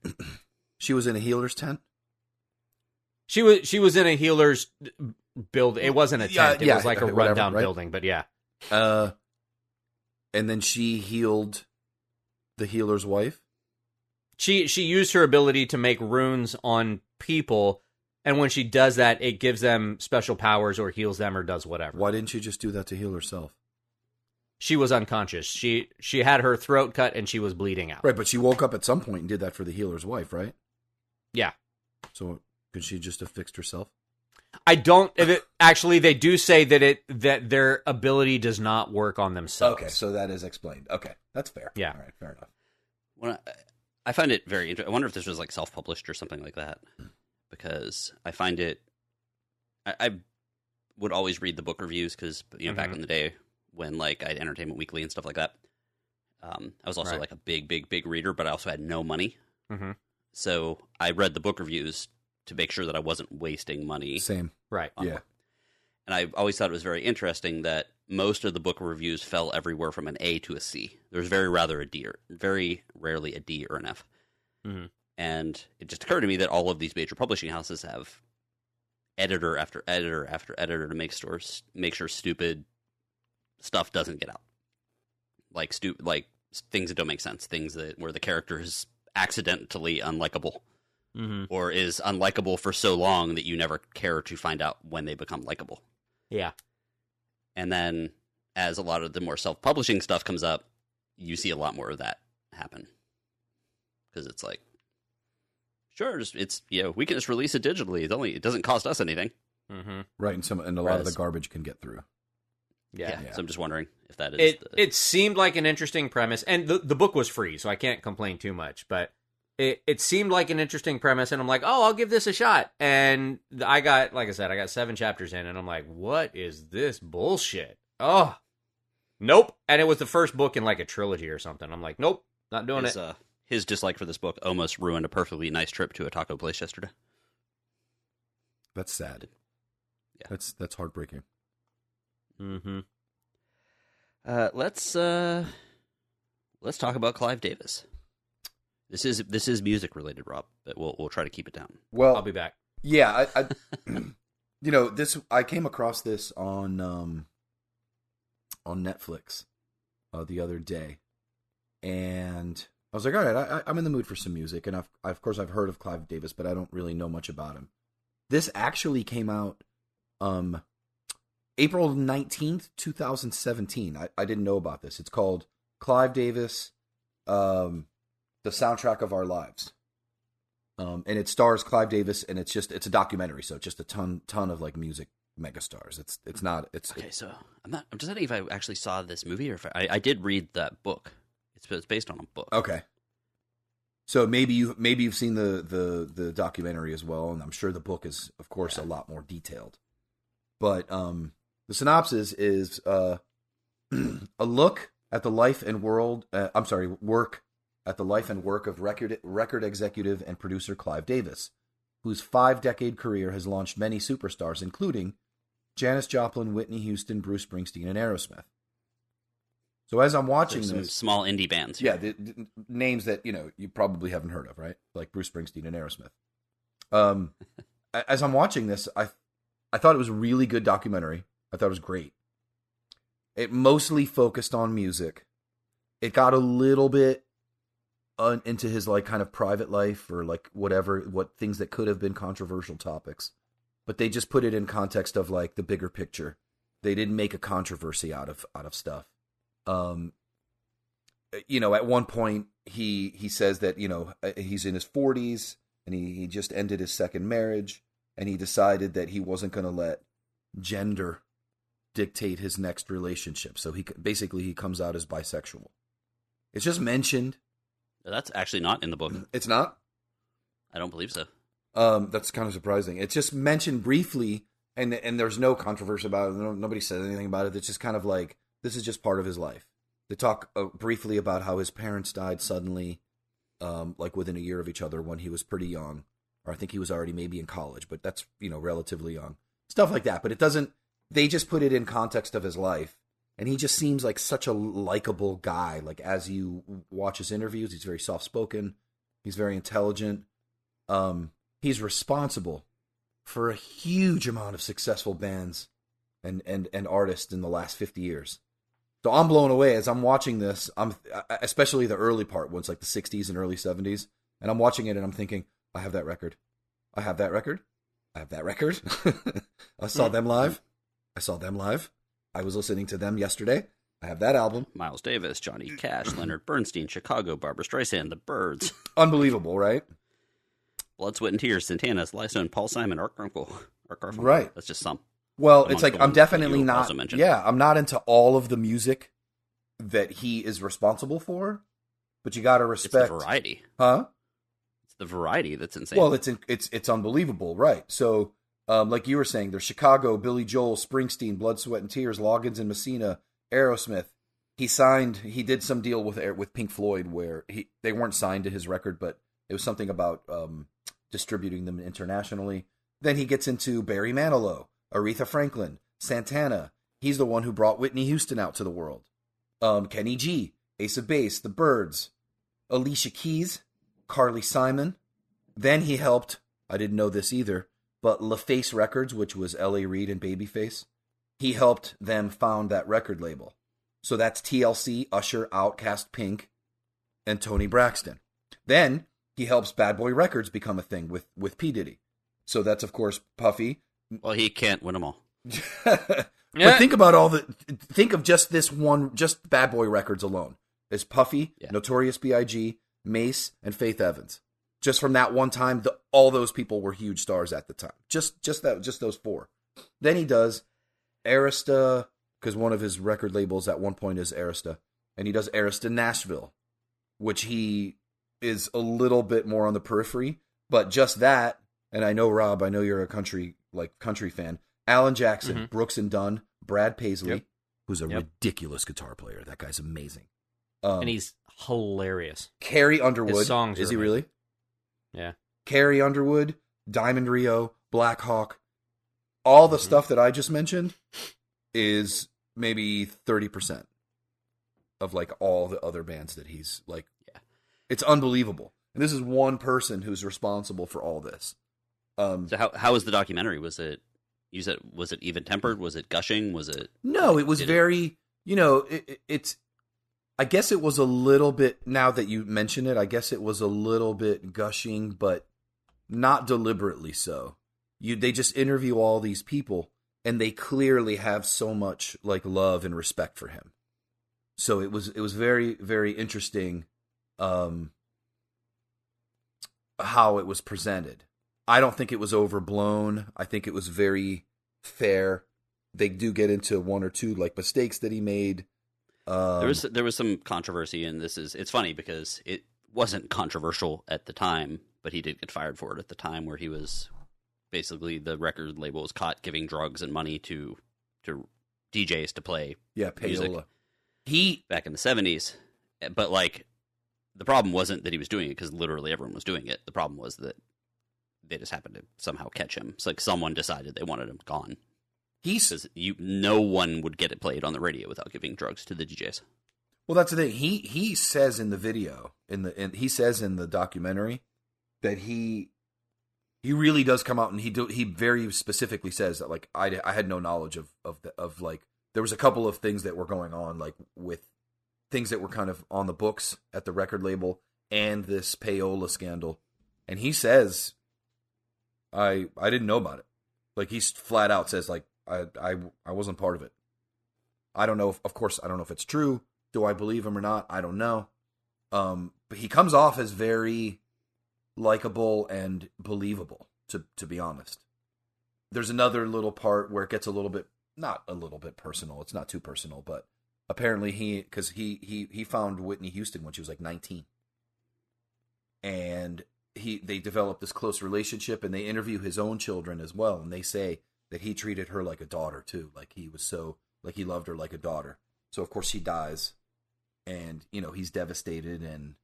She was in a healer's tent? She was in a healer's building. It wasn't a tent. It was like a rundown building, but yeah. And then she healed the healer's wife? She used her ability to make runes on people, and when she does that, it gives them special powers or heals them or does whatever. Why didn't she just do that to heal herself? She was unconscious. She had her throat cut, and she was bleeding out. Right, but she woke up at some point and did that for the healer's wife, right? Yeah. So... could she just have fixed herself? I don't. Actually, they do say that their ability does not work on themselves. Okay, so that is explained. Okay, that's fair. Yeah. All right, fair enough. Well, I find it very interesting. I wonder if this was like self-published or something like that, because I find it... I would always read the book reviews because, you know, back in the day when like I had Entertainment Weekly and stuff like that, I was also like a big reader, but I also had no money. Mm-hmm. So I read the book reviews to make sure that I wasn't wasting money. Same. Right. Yeah. It. And I always thought it was very interesting that most of the book reviews fell everywhere from an A to a C. There's very rarely a D or an F. Mm-hmm. And it just occurred to me that all of these major publishing houses have editor after editor after editor to make sure stupid stuff doesn't get out. Like like things that don't make sense, things that where the character is accidentally unlikable. Mm-hmm. Or is unlikable for so long that you never care to find out when they become likable. Yeah. And then as a lot of the more self-publishing stuff comes up, you see a lot more of that happen. Because it's like, sure, we can just release it digitally. It doesn't cost us anything. Mm-hmm. Right, and a lot of the garbage can get through. Yeah. So I'm just wondering if that is... It seemed like an interesting premise, and the book was free, so I can't complain too much, but... It seemed like an interesting premise, and I'm like, oh, I'll give this a shot. And I got 7 chapters in, and I'm like, what is this bullshit? Oh, nope. And it was the first book in like a trilogy or something. I'm like, nope, not doing it. His dislike for this book almost ruined a perfectly nice trip to a taco place yesterday. That's sad. Yeah, that's heartbreaking. Mm-hmm. Let's talk about Clive Davis. This is music related, Rob, but we'll try to keep it down. Well, I'll be back. Yeah, I came across this on Netflix the other day, and I was like, all right, I'm in the mood for some music, and I've heard of Clive Davis, but I don't really know much about him. This actually came out April 19th, 2017. I didn't know about this. It's called Clive Davis. The soundtrack of our lives, and it stars Clive Davis, and it's a documentary, so it's just a ton of like music megastars. It's not it's okay. So I'm just wondering if I actually saw this movie or if I did read that book. It's based on a book. Okay. So maybe you've seen the documentary as well, and I'm sure the book is of course a lot more detailed. But the synopsis is a look at the life and work. At the life and work of record executive and producer Clive Davis, whose 5-decade career has launched many superstars, including Janis Joplin, Whitney Houston, Bruce Springsteen, and Aerosmith. So as I'm watching this, small indie bands, here. Yeah, the names that you probably haven't heard of, right? Like Bruce Springsteen and Aerosmith. As I'm watching this, I thought it was a really good documentary. I thought it was great. It mostly focused on music. It got a little bit into his like kind of private life or like what things that could have been controversial topics, but they just put it in context of like the bigger picture. They didn't make a controversy out of stuff. At one point he says that he's in his 40s and he just ended his second marriage and he decided that he wasn't going to let gender dictate his next relationship. So he comes out as bisexual. It's just mentioned. That's actually not in the book. It's not? I don't believe so. That's kind of surprising. It's just mentioned briefly, and there's no controversy about it. Nobody says anything about it. It's just kind of like, this is just part of his life. They talk briefly about how his parents died suddenly, like within a year of each other when he was pretty young. Or I think he was already maybe in college, but that's, relatively young. Stuff like that. But it doesn't, they just put it in context of his life. And he just seems like such a likable guy. Like, as you watch his interviews, he's very soft-spoken. He's very intelligent. He's responsible for a huge amount of successful bands and artists in the last 50 years. So I'm blown away as I'm watching this. I'm especially the early part, when it's like the 60s and early 70s. And I'm watching it and I'm thinking, I have that record. I have that record. I have that record. I saw them live. I was listening to them yesterday. I have that album. Miles Davis, Johnny Cash, Leonard Bernstein, Chicago, Barbra Streisand, The Byrds. Unbelievable, right? Blood, Sweat, and Tears, Santana, Sly Stone, Paul Simon, Art Garfunkel. Right. That's just some. Well, it's like, I'm definitely not. Yeah, I'm not into all of the music that he is responsible for, but you got to respect. It's the variety. Huh? It's the variety that's insane. Well, it's unbelievable, right? So. Like you were saying, there's Chicago, Billy Joel, Springsteen, Blood, Sweat, and Tears, Loggins and Messina, Aerosmith. He did some deal with Pink Floyd where they weren't signed to his record, but it was something about distributing them internationally. Then he gets into Barry Manilow, Aretha Franklin, Santana. He's the one who brought Whitney Houston out to the world. Kenny G, Ace of Base, The Byrds, Alicia Keys, Carly Simon. Then he helped, I didn't know this either, but LaFace Records, which was L.A. Reid and Babyface, he helped them found that record label. So that's TLC, Usher, Outkast, Pink, and Tony Braxton. Then he helps Bad Boy Records become a thing with P. Diddy. So that's, of course, Puffy. Well, he can't win them all. But think about think of just this one, just Bad Boy Records alone. There's Puffy, Notorious B.I.G., Mace, and Faith Evans. Just from that one time, all those people were huge stars at the time. Just those four. Then he does Arista, because one of his record labels at one point is Arista, and he does Arista Nashville, which he is a little bit more on the periphery. But just that, and I know Rob, I know you're a country fan. Alan Jackson, mm-hmm. Brooks and Dunn, Brad Paisley, who's a ridiculous guitar player. That guy's amazing, and he's hilarious. Carrie Underwood, his songs is he amazing. Really? Yeah. Carrie Underwood, Diamond Rio, Black Hawk, all the stuff that I just mentioned is maybe 30% of like all the other bands that he's like. Yeah. It's unbelievable. And this is one person who's responsible for all this. So how was the documentary? Was it even tempered? Was it gushing? Was it? No, it was very. It's. I guess it was a little bit, now that you mention it, I guess it was a little bit gushing, but not deliberately so. They just interview all these people, and they clearly have so much like love and respect for him. So it was very, very interesting how it was presented. I don't think it was overblown. I think it was very fair. They do get into one or two like mistakes that he made. There was some controversy, and it's funny because it wasn't controversial at the time, but he did get fired for it at the time, where he was basically, the record label was caught giving drugs and money to DJs to play music. He back in the 70s, but like the problem wasn't that he was doing it, because literally everyone was doing it. The problem was that they just happened to somehow catch him. It's like someone decided they wanted him gone. He says no one would get it played on the radio without giving drugs to the DJs. Well, that's the thing. He says in the video, he says in the documentary that he really does come out, and he very specifically says that like I had no knowledge of like, there was a couple of things that were going on, like with things that were kind of on the books at the record label and this payola scandal, and he says I didn't know about it. Like, he flat out says like, I wasn't part of it. I don't know if, of course, I don't know if it's true. Do I believe him or not? I don't know. But he comes off as very likable and believable, to be honest. there's another little part where it gets a little bit, not a little bit personal. It's not too personal, but apparently because he found Whitney Houston when she was like 19, and they developed this close relationship, and they interview his own children as well, and they say that he treated her like a daughter too, he loved her like a daughter. So of course she dies, and he's devastated, and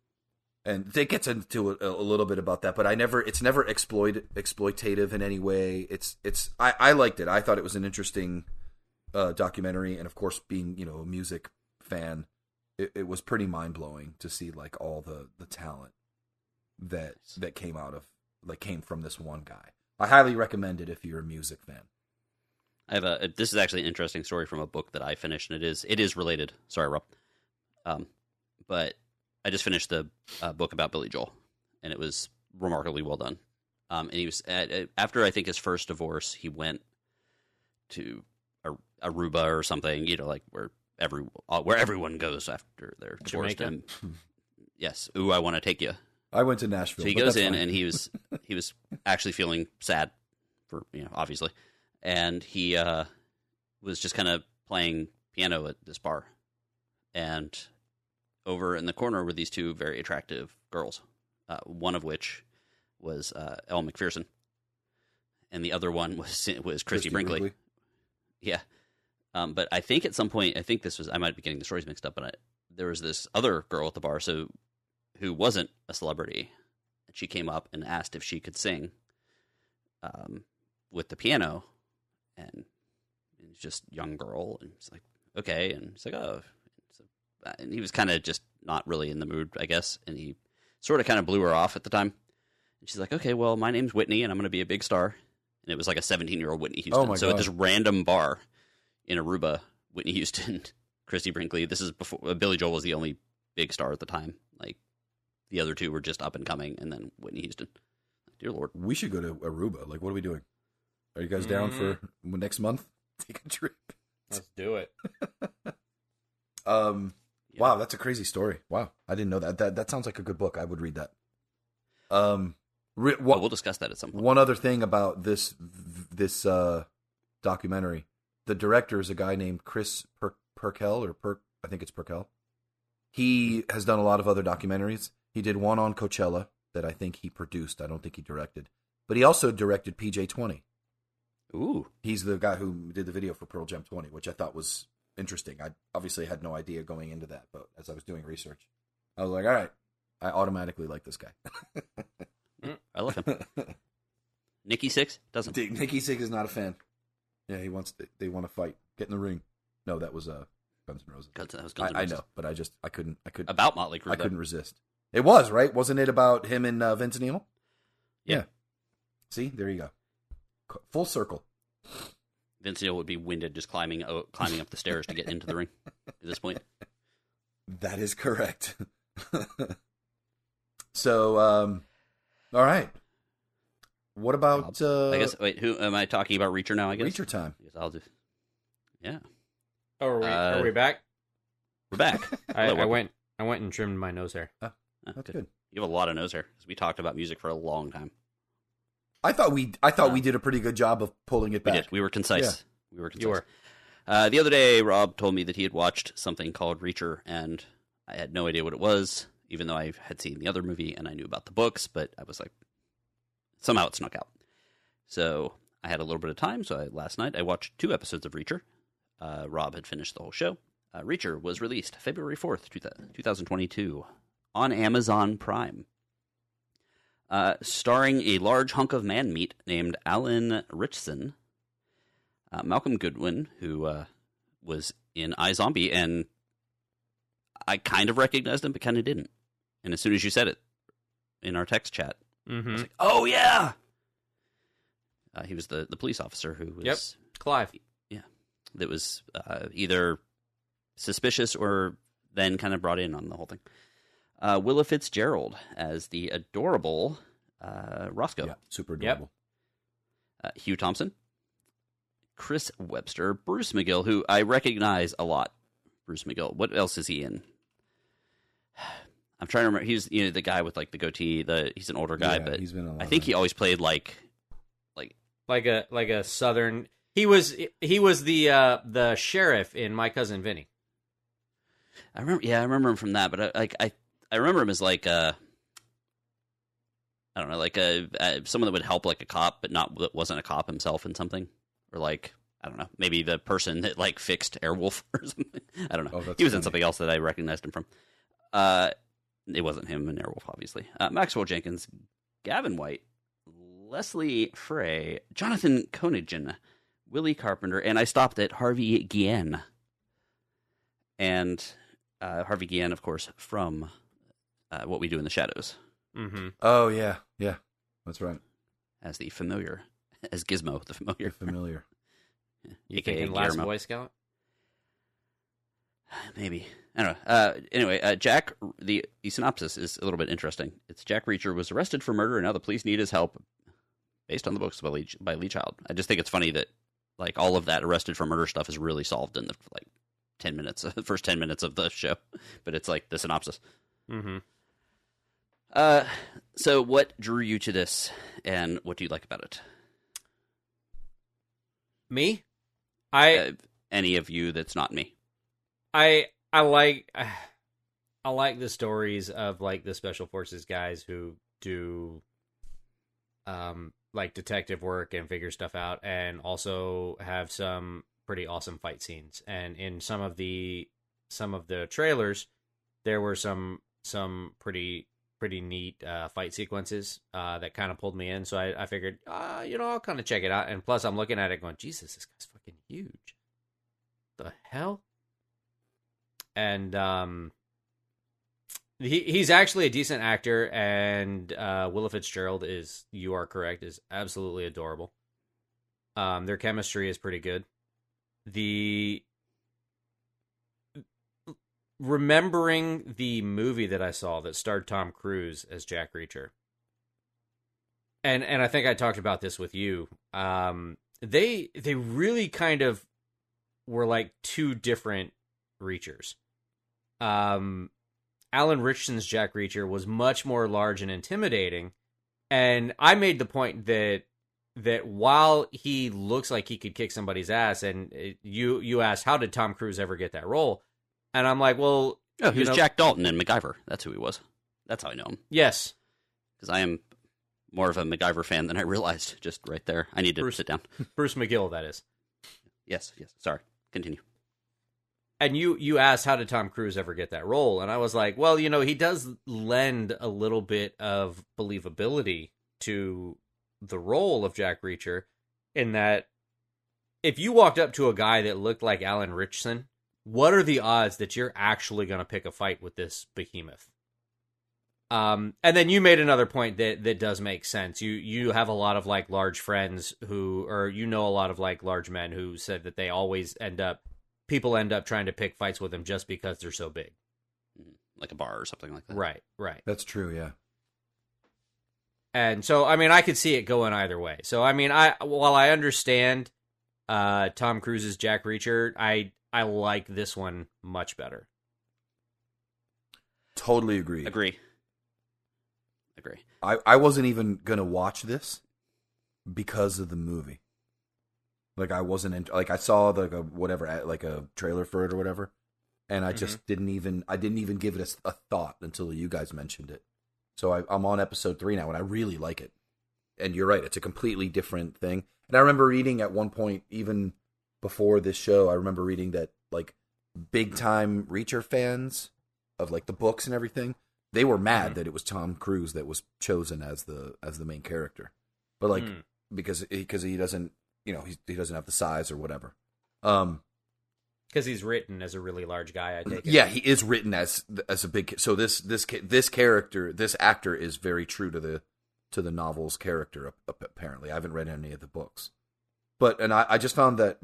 it gets into a little bit about that, but it's never exploitative in any way. I liked it. I thought it was an interesting documentary, and of course, being a music fan, it was pretty mind blowing to see all the talent that came from this one guy. I highly recommend it if you're a music fan. I have this is actually an interesting story from a book that I finished, and it is related. Sorry, Rob. But I just finished the book about Billy Joel, and it was remarkably well done. And he was after I think his first divorce, he went to Aruba or something, where everyone goes after they're divorced. And yes, ooh, I want to take you. I went to Nashville. So he goes in, and he was actually feeling sad for obviously, and he was just kind of playing piano at this bar, and over in the corner were these two very attractive girls, one of which was Elle Macpherson, and the other one was Christie Brinkley. Yeah. But I think at some point, I might be getting the stories mixed up, but there was this other girl at the bar who wasn't a celebrity. She came up and asked if she could sing with the piano, and it's just young girl, and it's like, okay, and it's like, oh. And he was kind of just not really in the mood, I guess, and he sort of kind of blew her off at the time. And she's like, okay, well, my name's Whitney, and I'm going to be a big star. And it was like a 17-year-old Whitney Houston. Oh my God. At this random bar in Aruba, Whitney Houston, Christie Brinkley. This is before Billy Joel was the only big star at the time. The other two were just up and coming, and then Whitney Houston. Dear Lord, we should go to Aruba. What are we doing? Are you guys down for next month? Take a trip. Let's do it. Yeah. Wow, that's a crazy story. Wow, I didn't know that. That sounds like a good book. I would read that. We'll discuss that at some point. One other thing about this documentary, the director is a guy named Chris Perkell, I think it's Perkell. He has done a lot of other documentaries. He did one on Coachella that I think he produced. I don't think he directed, but he also directed PJ20. Ooh, he's the guy who did the video for Pearl Jam 20, which I thought was interesting. I obviously had no idea going into that, but as I was doing research, I was like, all right, I automatically like this guy. I love him. Nikki Sixx doesn't. Nikki Sixx is not a fan. Yeah, they want to fight. Get in the ring. No, that was Guns N' Roses. That was Guns N' Roses. I know, but I just I couldn't about Motley Crue. I couldn't resist. It was right, wasn't it? About him and Vince Neil. Yeah. See, there you go. Full circle. Vince Neil would be winded just climbing up the stairs to get into the ring at this point. That is correct. So. All right. What about? I guess. Wait, who am I talking about? Reacher now. I guess Reacher time. Yes, I'll do. Yeah. Oh, are we back? We're back. I went and trimmed my nose hair. That's good. You have a lot of nose hair because we talked about music for a long time. I thought we did a pretty good job of pulling it back. We did. We were concise. Yeah. We were concise. You were. The other day, Rob told me that he had watched something called Reacher, and I had no idea what it was. Even though I had seen the other movie and I knew about the books, but I was like, somehow it snuck out. So I had a little bit of time, so last night I watched 2 episodes of Reacher. Rob had finished the whole show. Reacher was released February 4th, 2022 on Amazon Prime. Starring a large hunk of man meat named Alan Richson, Malcolm Goodwin, who was in iZombie, and I kind of recognized him, but kind of didn't. And as soon as you said it in our text chat, I was like, oh, yeah! He was the police officer who was... Yep, Clive. Yeah, that was either suspicious or then kind of brought in on the whole thing. Willa Fitzgerald as the adorable Roscoe. Yeah, super adorable. Yep. Hugh Thompson. Chris Webster. Bruce McGill, who I recognize a lot. Bruce McGill. What else is he in? I'm trying to remember. He's the guy with the goatee. He's an older guy, but he's been I think he always played like a southern. He was the sheriff in My Cousin Vinny. I remember him from that, but I remember him as like I don't know, like someone that would help like a cop, but not that wasn't a cop himself in something, or like I don't know, maybe the person that like fixed Airwolf or something. I don't know. Oh, he was funny. In something else that I recognized him from. It wasn't him and Airwolf, obviously. Maxwell Jenkins, Gavin White, Leslie Frey, Jonathan Konigen, Willie Carpenter, and I stopped at Harvey Guillen. And Harvey Guillen, of course, from What We Do in the Shadows. Mm-hmm. Oh, yeah. Yeah, that's right. As the familiar. As Gizmo, the familiar. The familiar. You thinking Last Boy Scout? Maybe. I don't know. Anyway, Jack, the synopsis is a little bit interesting. It's Jack Reacher was arrested for murder, and now the police need his help, based on the books by Lee Child. I just think it's funny that like all of that arrested for murder stuff is really solved in the like 10 minutes, the first 10 minutes of the show. But it's like the synopsis. Mm-hmm. So what drew you to this, and what do you like about it? Me? Any of you that's not me. I like the stories of like the special forces guys who do like detective work and figure stuff out, and also have some pretty awesome fight scenes. And in some of the trailers, there were some pretty neat fight sequences that kind of pulled me in. So I figured, I'll kind of check it out. And plus, I'm looking at it going, Jesus, this guy's fucking huge. The hell? And he's actually a decent actor, and Willa Fitzgerald is, you are correct, is absolutely adorable. Their chemistry is pretty good. Remembering the movie that I saw that starred Tom Cruise as Jack Reacher, and I think I talked about this with you. They really kind of were like two different Reachers. Alan Richson's Jack Reacher was much more large and intimidating, and I made the point that while he looks like he could kick somebody's ass, and you asked how did Tom Cruise ever get that role. And I'm like, well... Oh, he was Jack Dalton in MacGyver. That's who he was. That's how I know him. Yes. Because I am more of a MacGyver fan than I realized just right there. I need to sit down. Bruce McGill, that is. Yes. Sorry. Continue. And you asked, how did Tom Cruise ever get that role? And I was like, well, he does lend a little bit of believability to the role of Jack Reacher, in that if you walked up to a guy that looked like Alan Richson, what are the odds that you're actually going to pick a fight with this behemoth? And then you made another point that does make sense. You have a lot of like large friends a lot of like large men who said that they always people end up trying to pick fights with them just because they're so big. Like a bar or something like that. Right. That's true. Yeah. And so, I could see it going either way. So, while I understand Tom Cruise's Jack Reacher, I like this one much better. Totally agree. Agree. I wasn't even going to watch this because of the movie. Like I wasn't I saw like a whatever, like a trailer for it or whatever, and I just didn't even give it a thought until you guys mentioned it. So I'm on episode 3 now, and I really like it. And you're right, it's a completely different thing. And I remember reading at one point, even before this show, I remember reading that like big time Reacher fans of like the books and everything, they were mad that it was Tom Cruise that was chosen as the main character, but like because he doesn't he doesn't have the size or whatever, because he's written as a really large guy. I take it. Yeah, he is written as a big. So this character, this actor, is very true to the novel's character. Apparently, I haven't read any of the books. But I just found that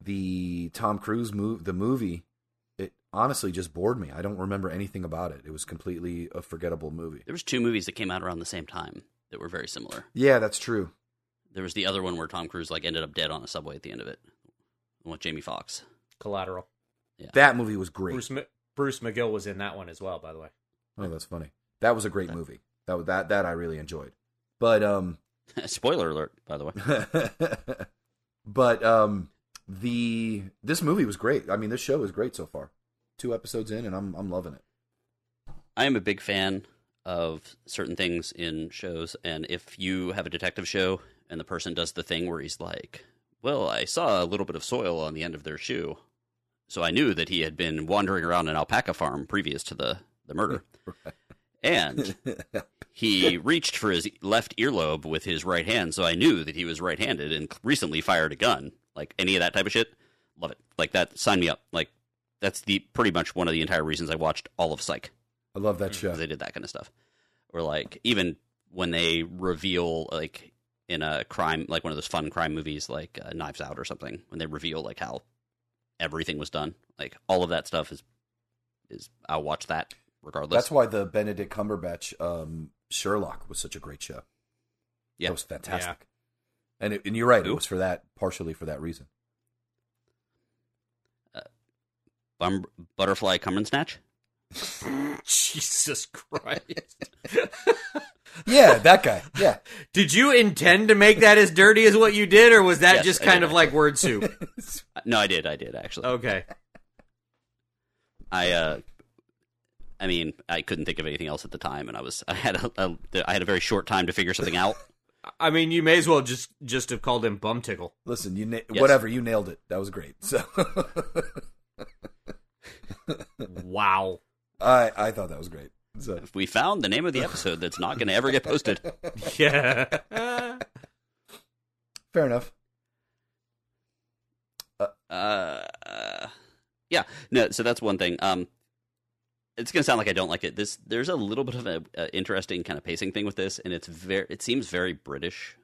the Tom Cruise movie, it honestly just bored me. I don't remember anything about it. It was completely a forgettable movie. There was 2 movies that came out around the same time that were very similar. Yeah, that's true. There was the other one where Tom Cruise like ended up dead on a subway at the end of it, with Jamie Foxx. Collateral. Yeah. That movie was great. Bruce McGill was in that one as well, by the way. Oh, that's funny. That was a great movie. That I really enjoyed. But Spoiler alert, by the way. But this movie was great. I mean, this show is great so far. 2 episodes in, and I'm loving it. I am a big fan of certain things in shows, and if you have a detective show and the person does the thing where he's like, well, I saw a little bit of soil on the end of their shoe, so I knew that he had been wandering around an alpaca farm previous to the murder. Right. And he reached for his left earlobe with his right hand, so I knew that he was right-handed and recently fired a gun. Like, any of that type of shit, love it. Like, that, sign me up. Like, that's pretty much one of the entire reasons I watched all of Psych. I love that show. They did that kind of stuff. Or, like, even when they reveal, like, in a crime, like one of those fun crime movies, like Knives Out or something, when they reveal, like, how everything was done. Like, all of that stuff is I'll watch that regardless. That's why the Benedict Cumberbatch Sherlock was such a great show. Yeah. That was fantastic. Yeah. And you're right. Ooh. It was for that, partially for that reason. Butterfly Come and Snatch? Jesus Christ. Yeah, that guy. Yeah. Did you intend to make that as dirty as what you did, or was that just kind of like word soup? No, I did, actually. Okay. I mean, I couldn't think of anything else at the time, and I had a very short time to figure something out. I mean, you may as well just have called him Bum Tickle. Listen, whatever, you nailed it. That was great. So, wow, I thought that was great. So we found the name of the episode that's not going to ever get posted. Yeah, fair enough. Yeah, no. So that's one thing. It's going to sound like I don't like it. There's a little bit of an interesting kind of pacing thing with this, and it seems very British.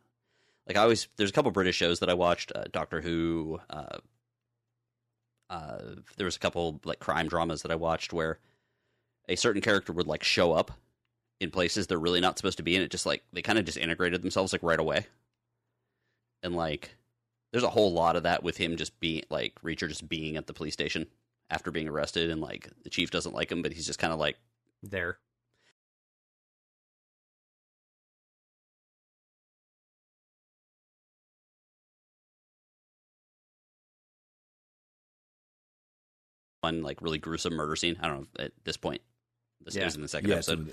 Like, there's a couple British shows that I watched, Doctor Who. There was a couple, like, crime dramas that I watched where a certain character would, like, show up in places they're really not supposed to be, and it just, like, they kind of just integrated themselves, like, right away. And, like, there's a whole lot of that with him just being, like, Reacher just being at the police station after being arrested, and, like, the chief doesn't like him, but he's just kind of, like, there. One, like, really gruesome murder scene. I don't know, at this point. This is in the second episode.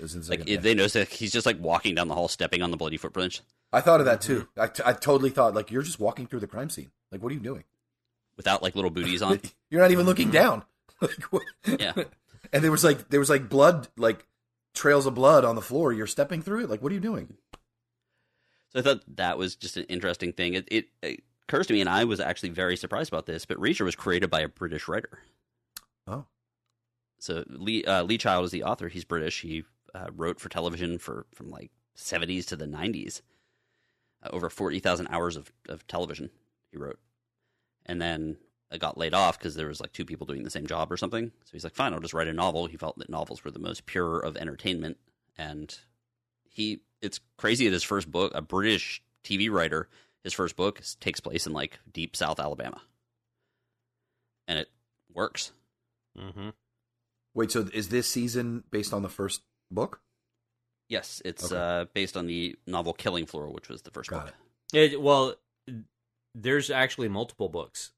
They notice that he's just, like, walking down the hall, stepping on the bloody footprints. I thought of that, too. I totally thought, like, you're just walking through the crime scene. Like, what are you doing? Without, like, little booties on. You're not even looking down. Yeah. And there was like blood, like trails of blood on the floor. You're stepping through it. Like, what are you doing? So I thought that was just an interesting thing. It occurs to me, and I was actually very surprised about this, but Reacher was created by a British writer. Oh. So Lee Child is the author. He's British. He wrote for television from like 70s to the 90s. Over 40,000 hours of television he wrote. And then I got laid off because there was like 2 people doing the same job or something. So he's like, fine, I'll just write a novel. He felt that novels were the most pure of entertainment. And it's crazy that his first book, a British TV writer, his first book takes place in like deep South Alabama. And it works. Mm-hmm. Wait, so is this season based on the first book? Yes, it's based on the novel Killing Floor, which was the first book. Well... There's actually multiple books.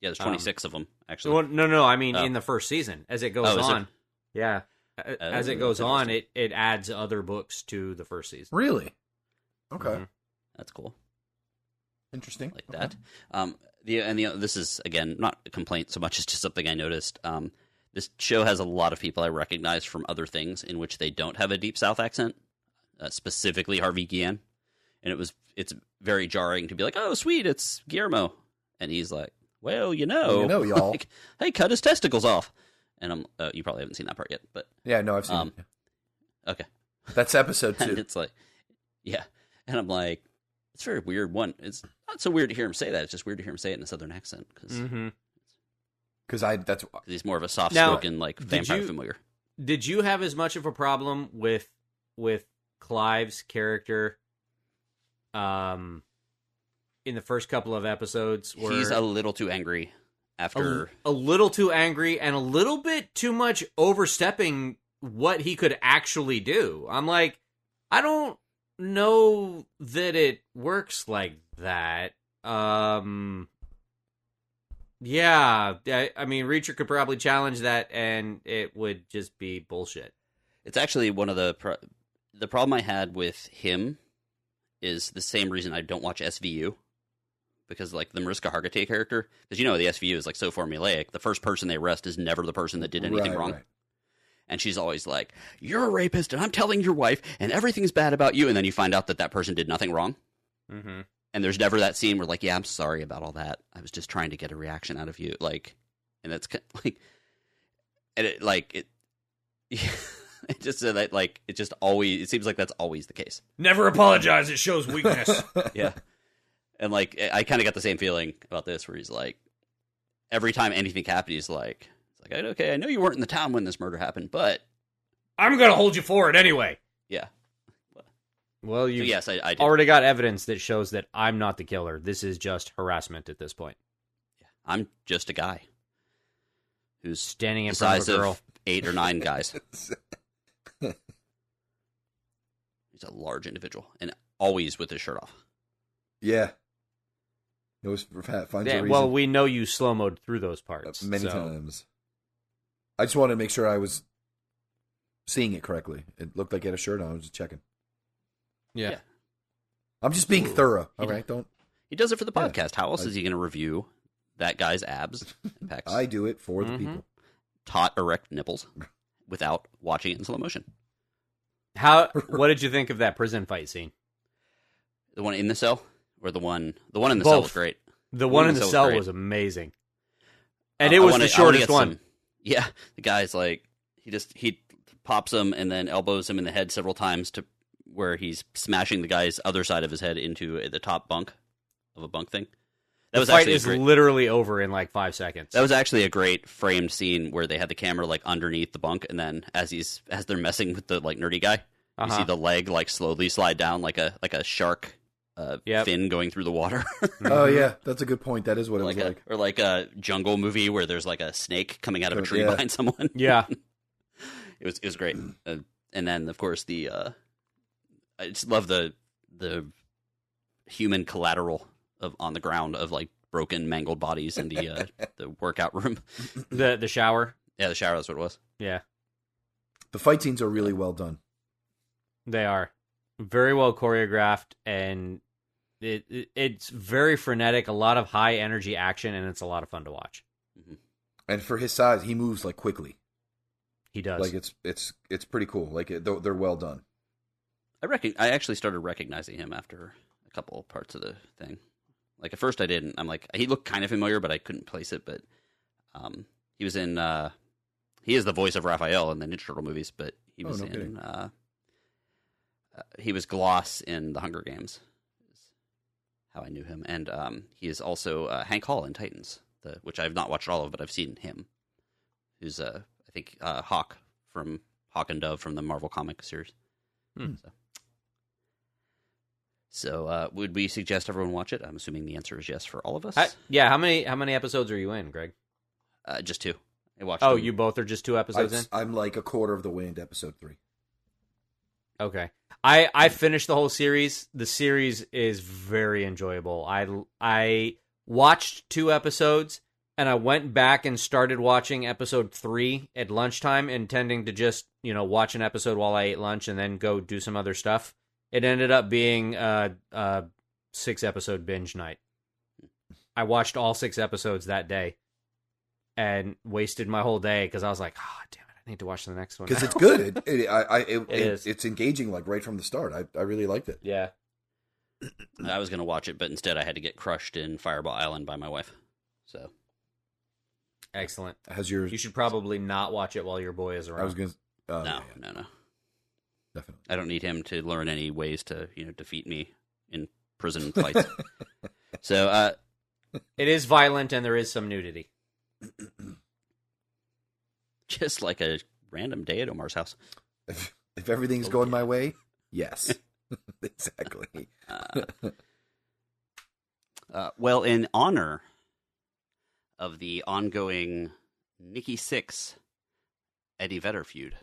Yeah, there's 26 of them, actually. Well, no, I mean in the first season. As it goes on. Yeah. As it goes on, it adds other books to the first season. Really? Okay. Mm-hmm. That's cool. Interesting. Like that. This is, again, not a complaint so much. It's just something I noticed. This show has a lot of people I recognize from other things in which they don't have a Deep South accent, specifically Harvey Guillen. And it's very jarring to be like, oh, sweet, it's Guillermo. And he's like, well, you know, y'all. Like, hey, cut his testicles off. And I'm, you probably haven't seen that part yet, but yeah, no, I've seen it. Yeah. Okay. That's episode 2. And it's like, yeah. And I'm like, it's very weird. One, it's not so weird to hear him say that. It's just weird to hear him say it in a Southern accent. Because he's more of a soft-spoken, like, vampire familiar. Did you have as much of a problem with Clive's character in the first couple of episodes, where he's a little too angry after a little too angry and a little bit too much overstepping what he could actually do? I'm like, I don't know that it works like that. Yeah, I mean, Reacher could probably challenge that, and it would just be bullshit. It's actually one of the problem I had with him is the same reason I don't watch SVU, because like the Mariska Hargitay character, because you know the SVU is like so formulaic. The first person they arrest is never the person that did anything wrong. Right. And she's always like, you're a rapist, and I'm telling your wife, and everything's bad about you. And then you find out that that person did nothing wrong. Mm-hmm. And there's never that scene where, like, yeah, I'm sorry about all that. I was just trying to get a reaction out of you. Like, and that's like, and it, like, it, yeah, it just, that, like, it just always, it seems like that's always the case. Never apologize. It shows weakness. Yeah. And, like, I kind of got the same feeling about this where he's like, every time anything happens, he's like, okay, I know you weren't in the town when this murder happened, but I'm going to hold you for it anyway. Yeah. Well, you I already got evidence that shows that I'm not the killer. This is just harassment at this point. Yeah, I'm just a guy who's standing in front of a girl. 8 or 9 guys. He's a large individual and always with his shirt off. Yeah. It was, finds a reason. Well, we know you slow-moed through those parts. Many times. I just wanted to make sure I was seeing it correctly. It looked like he had a shirt on. I was just checking. Yeah. I'm just being thorough. All right, don't. He does it for the podcast. How else is he going to review that guy's abs and pecs? I do it for the people. Taut erect nipples without watching it in slow motion. What did you think of that prison fight scene? The one in the cell? Or the one in the cell was great. The one in the cell was amazing. And it was the shortest one. Yeah. The guy's like, he pops him and then elbows him in the head several times to where he's smashing the guy's other side of his head into the top bunk of a bunk thing. That was actually literally over in like 5 seconds. That was actually a great framed scene where they had the camera like underneath the bunk. And then as they're messing with the like nerdy guy, you see the leg like slowly slide down like a shark. Fin going through the water. Oh yeah, that's a good point. That is what it was like. Or like a jungle movie where there's like a snake coming out of a tree behind someone. Yeah, it was great. And then of course I just love the human collateral on the ground of like broken, mangled bodies in the the workout room. The shower. Yeah, the shower. That's what it was. Yeah, the fight scenes are really well done. They are very well choreographed and. It's very frenetic, a lot of high energy action, and it's a lot of fun to watch. Mm-hmm. And for his size, he moves like quickly. He does. Like it's pretty cool. Like they're well done. I actually started recognizing him after a couple parts of the thing. Like at first I didn't. I'm like he looked kind of familiar, but I couldn't place it. But he was in. He is the voice of Raphael in the Ninja Turtle movies, but he was in. He was Gloss in the Hunger Games. How I knew him, and he is also Hank Hall in Titans, which I've not watched all of, but I've seen him. Who's I think Hawk from Hawk and Dove from the Marvel comic series. Hmm. So would we suggest everyone watch it? I'm assuming the answer is yes for all of us. How many episodes are you in, Greg? Just 2. I watched. Oh, you both are just 2 episodes in. I'm like a quarter of the way into episode 3. Okay. I finished the whole series. The series is very enjoyable. I watched 2 episodes, and I went back and started watching episode 3 at lunchtime, intending to just, watch an episode while I ate lunch and then go do some other stuff. It ended up being a 6-episode binge night. I watched all 6 episodes that day and wasted my whole day because I was like, oh, damn. Need to watch the next one because it's good. It's engaging like right from the start. I really liked it. Yeah, I was gonna watch it, but instead I had to get crushed in Fireball Island by my wife. So excellent. You should probably not watch it while your boy is around. I was gonna. No, definitely. I don't need him to learn any ways to defeat me in prison fights. So it is violent and there is some nudity. Just like a random day at Omar's house. If everything's going my way, yes. Exactly. Well, in honor of the ongoing Nikki Sixx Eddie Vedder feud,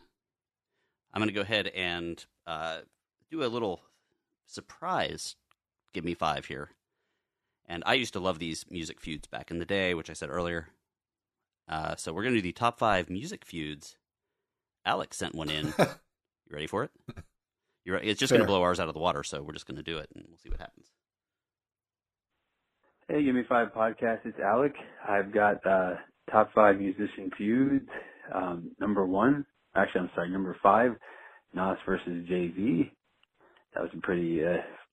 I'm going to go ahead and do a little surprise Gimme Five here. And I used to love these music feuds back in the day, which I said earlier. So we're going to do the top five music feuds. Alex sent one in. You ready for it? It's just going to blow ours out of the water, so we're just going to do it, and we'll see what happens. Hey, Gimme Five podcast. It's Alec. I've got top five musician feuds. Number five, Nas versus Jay-Z. That was a pretty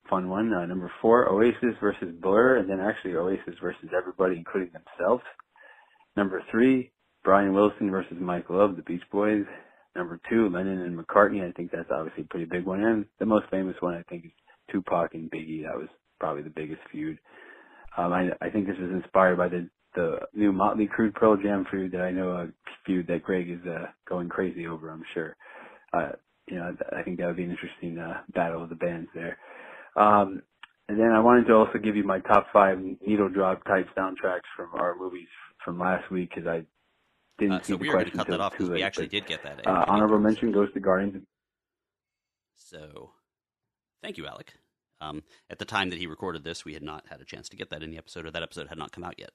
fun one. Number four, Oasis versus Blur, and then actually Oasis versus everybody, including themselves. Number three, Brian Wilson versus Mike Love, the Beach Boys. Number two, Lennon and McCartney. I think that's obviously a pretty big one. And the most famous one, I think, is Tupac and Biggie. That was probably the biggest feud. I think this was inspired by the new Motley Crue Pearl Jam feud that I know a feud that Greg is going crazy over, I'm sure. I think that would be an interesting battle of the bands there. And then I wanted to also give you my top five needle drop type soundtracks from our movies from last week because I didn't see the question until too late. So we actually did get that. Honorable mention goes to Guardians. So thank you, Alec. At the time that he recorded this, we had not had a chance to get that in the episode, or that episode had not come out yet.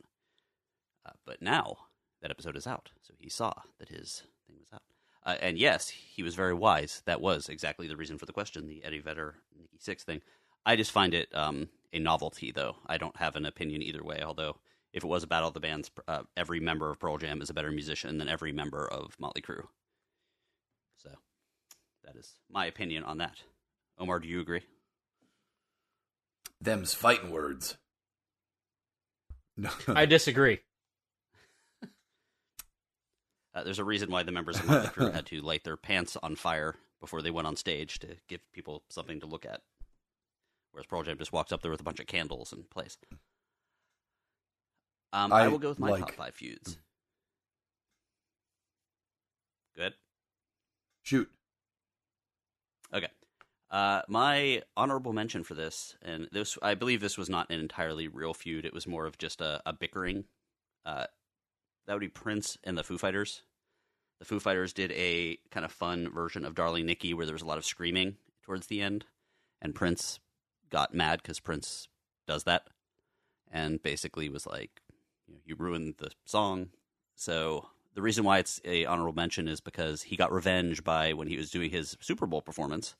But now that episode is out, so he saw that his thing was out. And yes, he was very wise. That was exactly the reason for the question, the Eddie Vedder, Nikki Sixx thing. I just find it a novelty, though. I don't have an opinion either way, although if it was a battle of the bands, every member of Pearl Jam is a better musician than every member of Motley Crue. So that is my opinion on that. Omar, do you agree? Them's fighting words. No. I disagree. There's a reason why the members of Motley Crue had to light their pants on fire before they went on stage to give people something to look at. Whereas Pearl Jam just walks up there with a bunch of candles and plays. I will go with my top five feuds. Good. Shoot. Okay. My honorable mention for this, and this, I believe this was not an entirely real feud. It was more of just a bickering. That would be Prince and the Foo Fighters. The Foo Fighters did a kind of fun version of Darling Nikki where there was a lot of screaming towards the end, and Prince got mad because Prince does that, and basically was like, you ruined the song. So the reason why it's a honorable mention is because he got revenge by when he was doing his Super Bowl performance.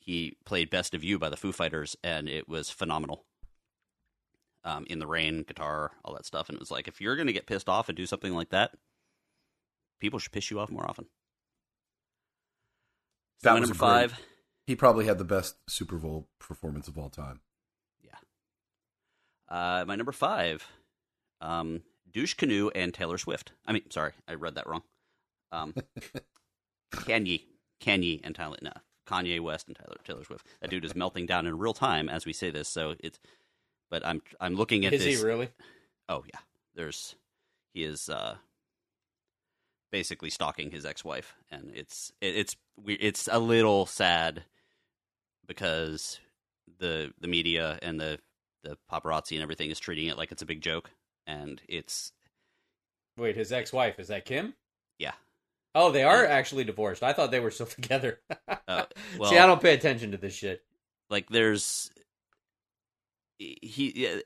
He played Best of You by the Foo Fighters, and it was phenomenal. In the rain, guitar, all that stuff. And it was like, if you're going to get pissed off and do something like that, people should piss you off more often. So that was number five. He probably had the best Super Bowl performance of all time. Yeah. My number five, Douche Canoe and Taylor Swift. I mean, sorry, I read that wrong. Kanye and Tyler. No, Kanye West and Taylor Swift. That dude is melting down in real time as we say this. So it's... But I'm looking at this. Is he really? Oh yeah. He is basically stalking his ex-wife, and it's a little sad because the media and the paparazzi and everything is treating it like it's a big joke, and it's... Wait, his ex-wife, is that Kim? Yeah. Oh, they are actually divorced. I thought they were still together. Well, see, I don't pay attention to this shit. Like there's...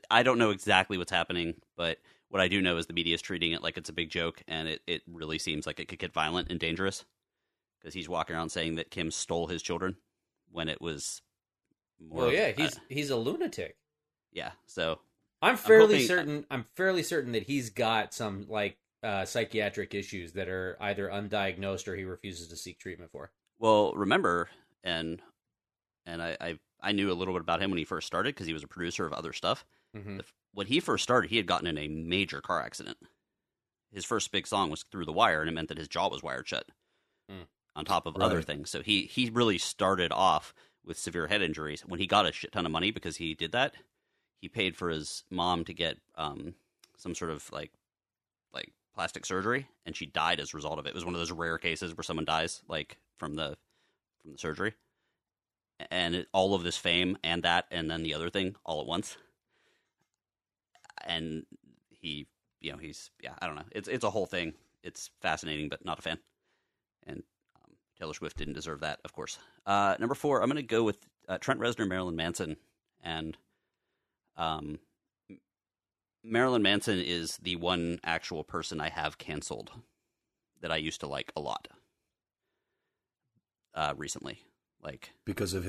I don't know exactly what's happening, but what I do know is the media is treating it like it's a big joke, and it really seems like it could get violent and dangerous because he's walking around saying that Kim stole his children when it was more... Well, yeah, he's a lunatic. Yeah, so I'm fairly certain that he's got some psychiatric issues that are either undiagnosed or he refuses to seek treatment for. Well, remember, and I knew a little bit about him when he first started because he was a producer of other stuff. Mm-hmm. When he first started, he had gotten in a major car accident. His first big song was Through the Wire, and it meant that his jaw was wired shut on top of other things. So he really started off with severe head injuries. When he got a shit ton of money because he did that, he paid for his mom to get some sort of like plastic surgery, and she died as a result of it. It was one of those rare cases where someone dies like from the surgery. And all of this fame and that and then the other thing all at once. And he, I don't know. It's a whole thing. It's fascinating, but not a fan. And Taylor Swift didn't deserve that, of course. Number four, I'm going to go with Trent Reznor, Marilyn Manson, and Marilyn Manson is the one actual person I have canceled that I used to like a lot recently. Like because of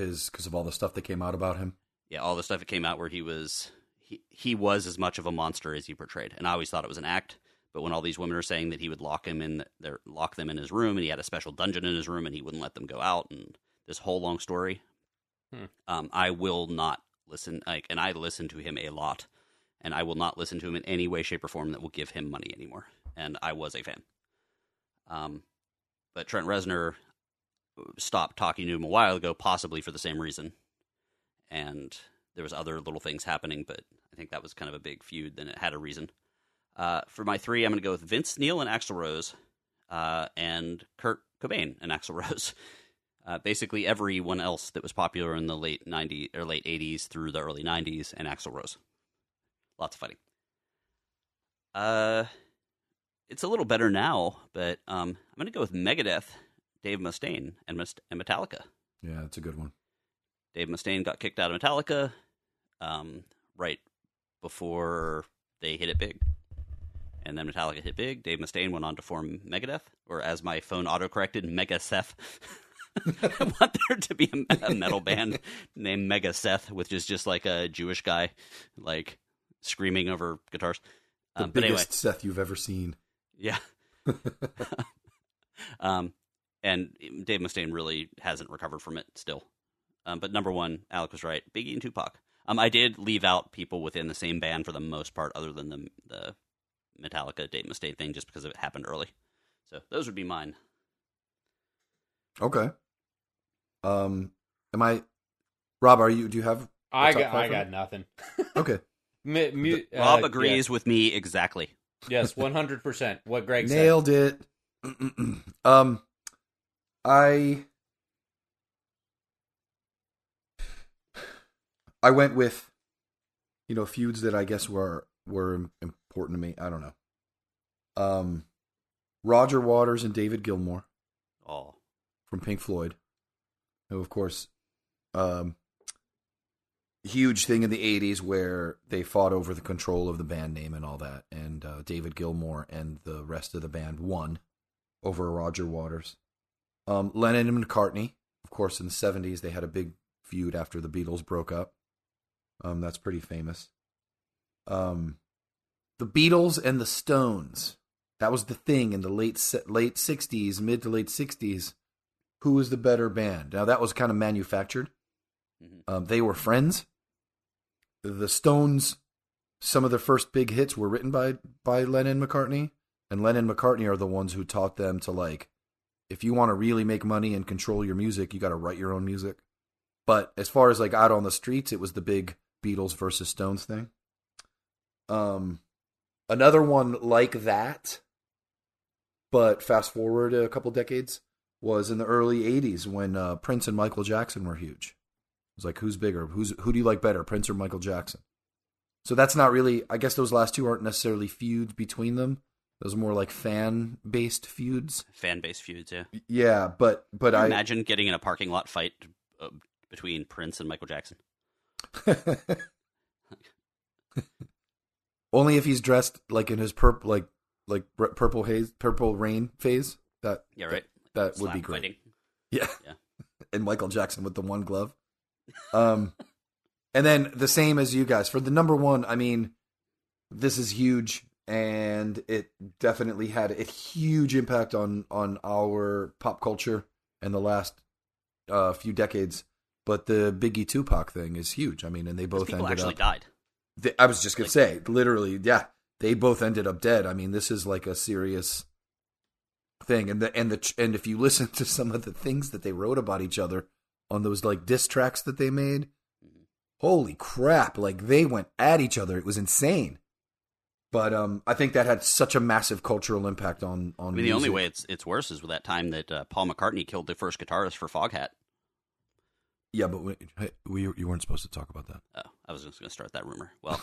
all the stuff that came out about him. Yeah, all the stuff that came out where he was as much of a monster as he portrayed, and I always thought it was an act. But when all these women are saying that he would lock them in his room, and he had a special dungeon in his room, and he wouldn't let them go out, and this whole long story, I will not listen. Like, and I listen to him a lot, and I will not listen to him in any way, shape, or form that will give him money anymore. And I was a fan, but Trent Reznor stopped talking to him a while ago, possibly for the same reason, and there was other little things happening, but I think that was kind of a big feud, then it had a reason. For my three, I'm going to go with Vince Neil and Axl Rose, and Kurt Cobain and Axl Rose. Basically everyone else that was popular in the late 90s or late 80s through the early 90s, and Axl Rose. Lots of fighting. It's a little better now, but I'm going to go with Megadeth, Dave Mustaine, and Metallica. Yeah, that's a good one. Dave Mustaine got kicked out of Metallica right before they hit it big. And then Metallica hit big. Dave Mustaine went on to form Megadeth, or as my phone autocorrected, Megaseth. I want there to be a metal band named Megaseth, which is just like a Jewish guy, like screaming over guitars. The biggest Seth you've ever seen. Yeah. And Dave Mustaine really hasn't recovered from it still. But number one, Alec was right. Biggie and Tupac. I did leave out people within the same band for the most part, other than the Metallica Dave Mustaine thing, just because it happened early. So those would be mine. Okay. Rob? Do you have? I got nothing. Okay. Rob agrees with me exactly. Yes, 100%. What Greg nailed said. Nailed it. I went with, feuds that I guess were important to me. I don't know. Roger Waters and David Gilmour, from Pink Floyd, who of course, huge thing in the '80s where they fought over the control of the band name and all that, and David Gilmour and the rest of the band won over Roger Waters. Lennon and McCartney, of course, in the '70s they had a big feud after the Beatles broke up. That's pretty famous. The Beatles and the Stones. That was the thing in the late 60s, mid to late 60s. Who was the better band? Now, that was kind of manufactured. They were friends. The Stones, some of their first big hits were written by Lennon and McCartney. And Lennon and McCartney are the ones who taught them to, like, if you want to really make money and control your music, you got to write your own music. But as far as, like, out on the streets, it was the big Beatles versus Stones thing. Another one like that, but fast forward a couple decades, was in the early 80s when Prince and Michael Jackson were huge. It was like, who's bigger? Who do you like better, Prince or Michael Jackson? So that's not really, I guess those last two aren't necessarily feuds between them. Those are more like fan-based feuds. Fan-based feuds, yeah. Yeah, but I... Imagine getting in a parking lot fight between Prince and Michael Jackson. Only if he's dressed like in his purple rain phase. That would be great. Fighting. Yeah. And Michael Jackson with the one glove. And then the same as you guys for the number one. I mean, this is huge, and it definitely had a huge impact on our pop culture in the last few decades. But the Biggie Tupac thing is huge. I mean, and they both died. I was just going to say, literally, yeah, they both ended up dead. I mean, this is like a serious thing. And if you listen to some of the things that they wrote about each other on those like diss tracks that they made, holy crap, like they went at each other. It was insane. But I think that had such a massive cultural impact on music. The only way it's worse is with that time that Paul McCartney killed the first guitarist for Foghat. Yeah, but you weren't supposed to talk about that. Oh, I was just going to start that rumor. Well,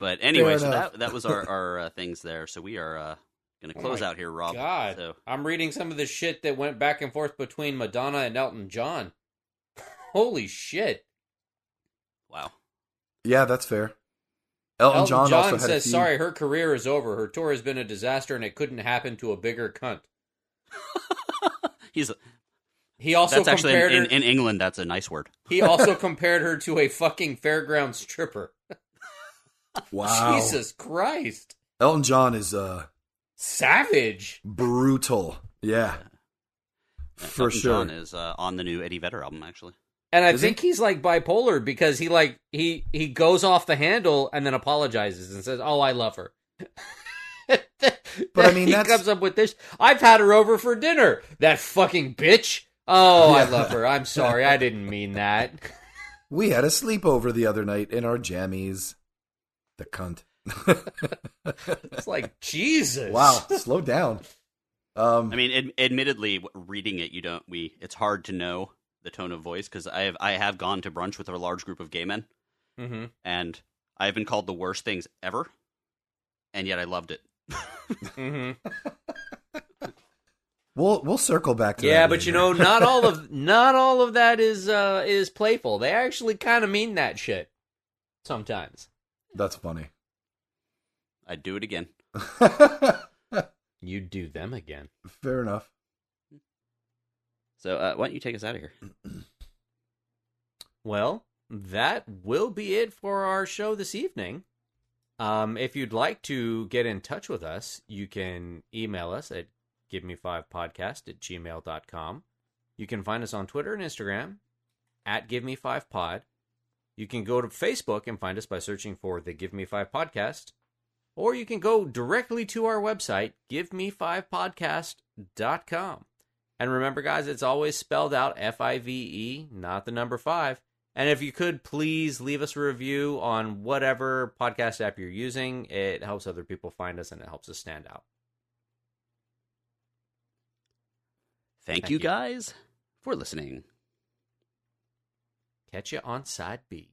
but anyway, so that was our things there. So we are going to close out here, Rob. God, so. I'm reading some of the shit that went back and forth between Madonna and Elton John. Holy shit. Wow. Yeah, that's fair. Elton John also says, sorry, her career is over. Her tour has been a disaster and it couldn't happen to a bigger cunt. In England, that's a nice word. He also compared her to a fucking fairground stripper. Wow. Jesus Christ. Elton John is savage. Brutal. Yeah. For Elton sure. Elton John is on the new Eddie Vedder album, actually. And I think he's like bipolar because he goes off the handle and then apologizes and says, "Oh, I love her." But I mean, he comes up with this. I've had her over for dinner. That fucking bitch. Oh, yeah. I love her. I'm sorry, I didn't mean that. We had a sleepover the other night in our jammies. The cunt. It's like, Jesus. Wow, slow down. I mean, admittedly, reading it, it's hard to know the tone of voice because I have gone to brunch with a large group of gay men, mm-hmm. and I have been called the worst things ever, and yet I loved it. Mm-hmm. We'll circle back to that. Yeah, but later. Not all of that is playful. They actually kind of mean that shit sometimes. That's funny. I'd do it again. You'd do them again. Fair enough. So why don't you take us out of here? Well, that will be it for our show this evening. If you'd like to get in touch with us, you can email us at giveme5podcast@gmail.com. You can find us on Twitter and Instagram at giveme5pod. You can go to Facebook and find us by searching for the Give Me Five Podcast. Or you can go directly to our website, giveme5podcast.com. And remember, guys, it's always spelled out F-I-V-E, not the number 5. And if you could, please leave us a review on whatever podcast app you're using. It helps other people find us, and it helps us stand out. Thank you guys for listening. Catch you on Side B.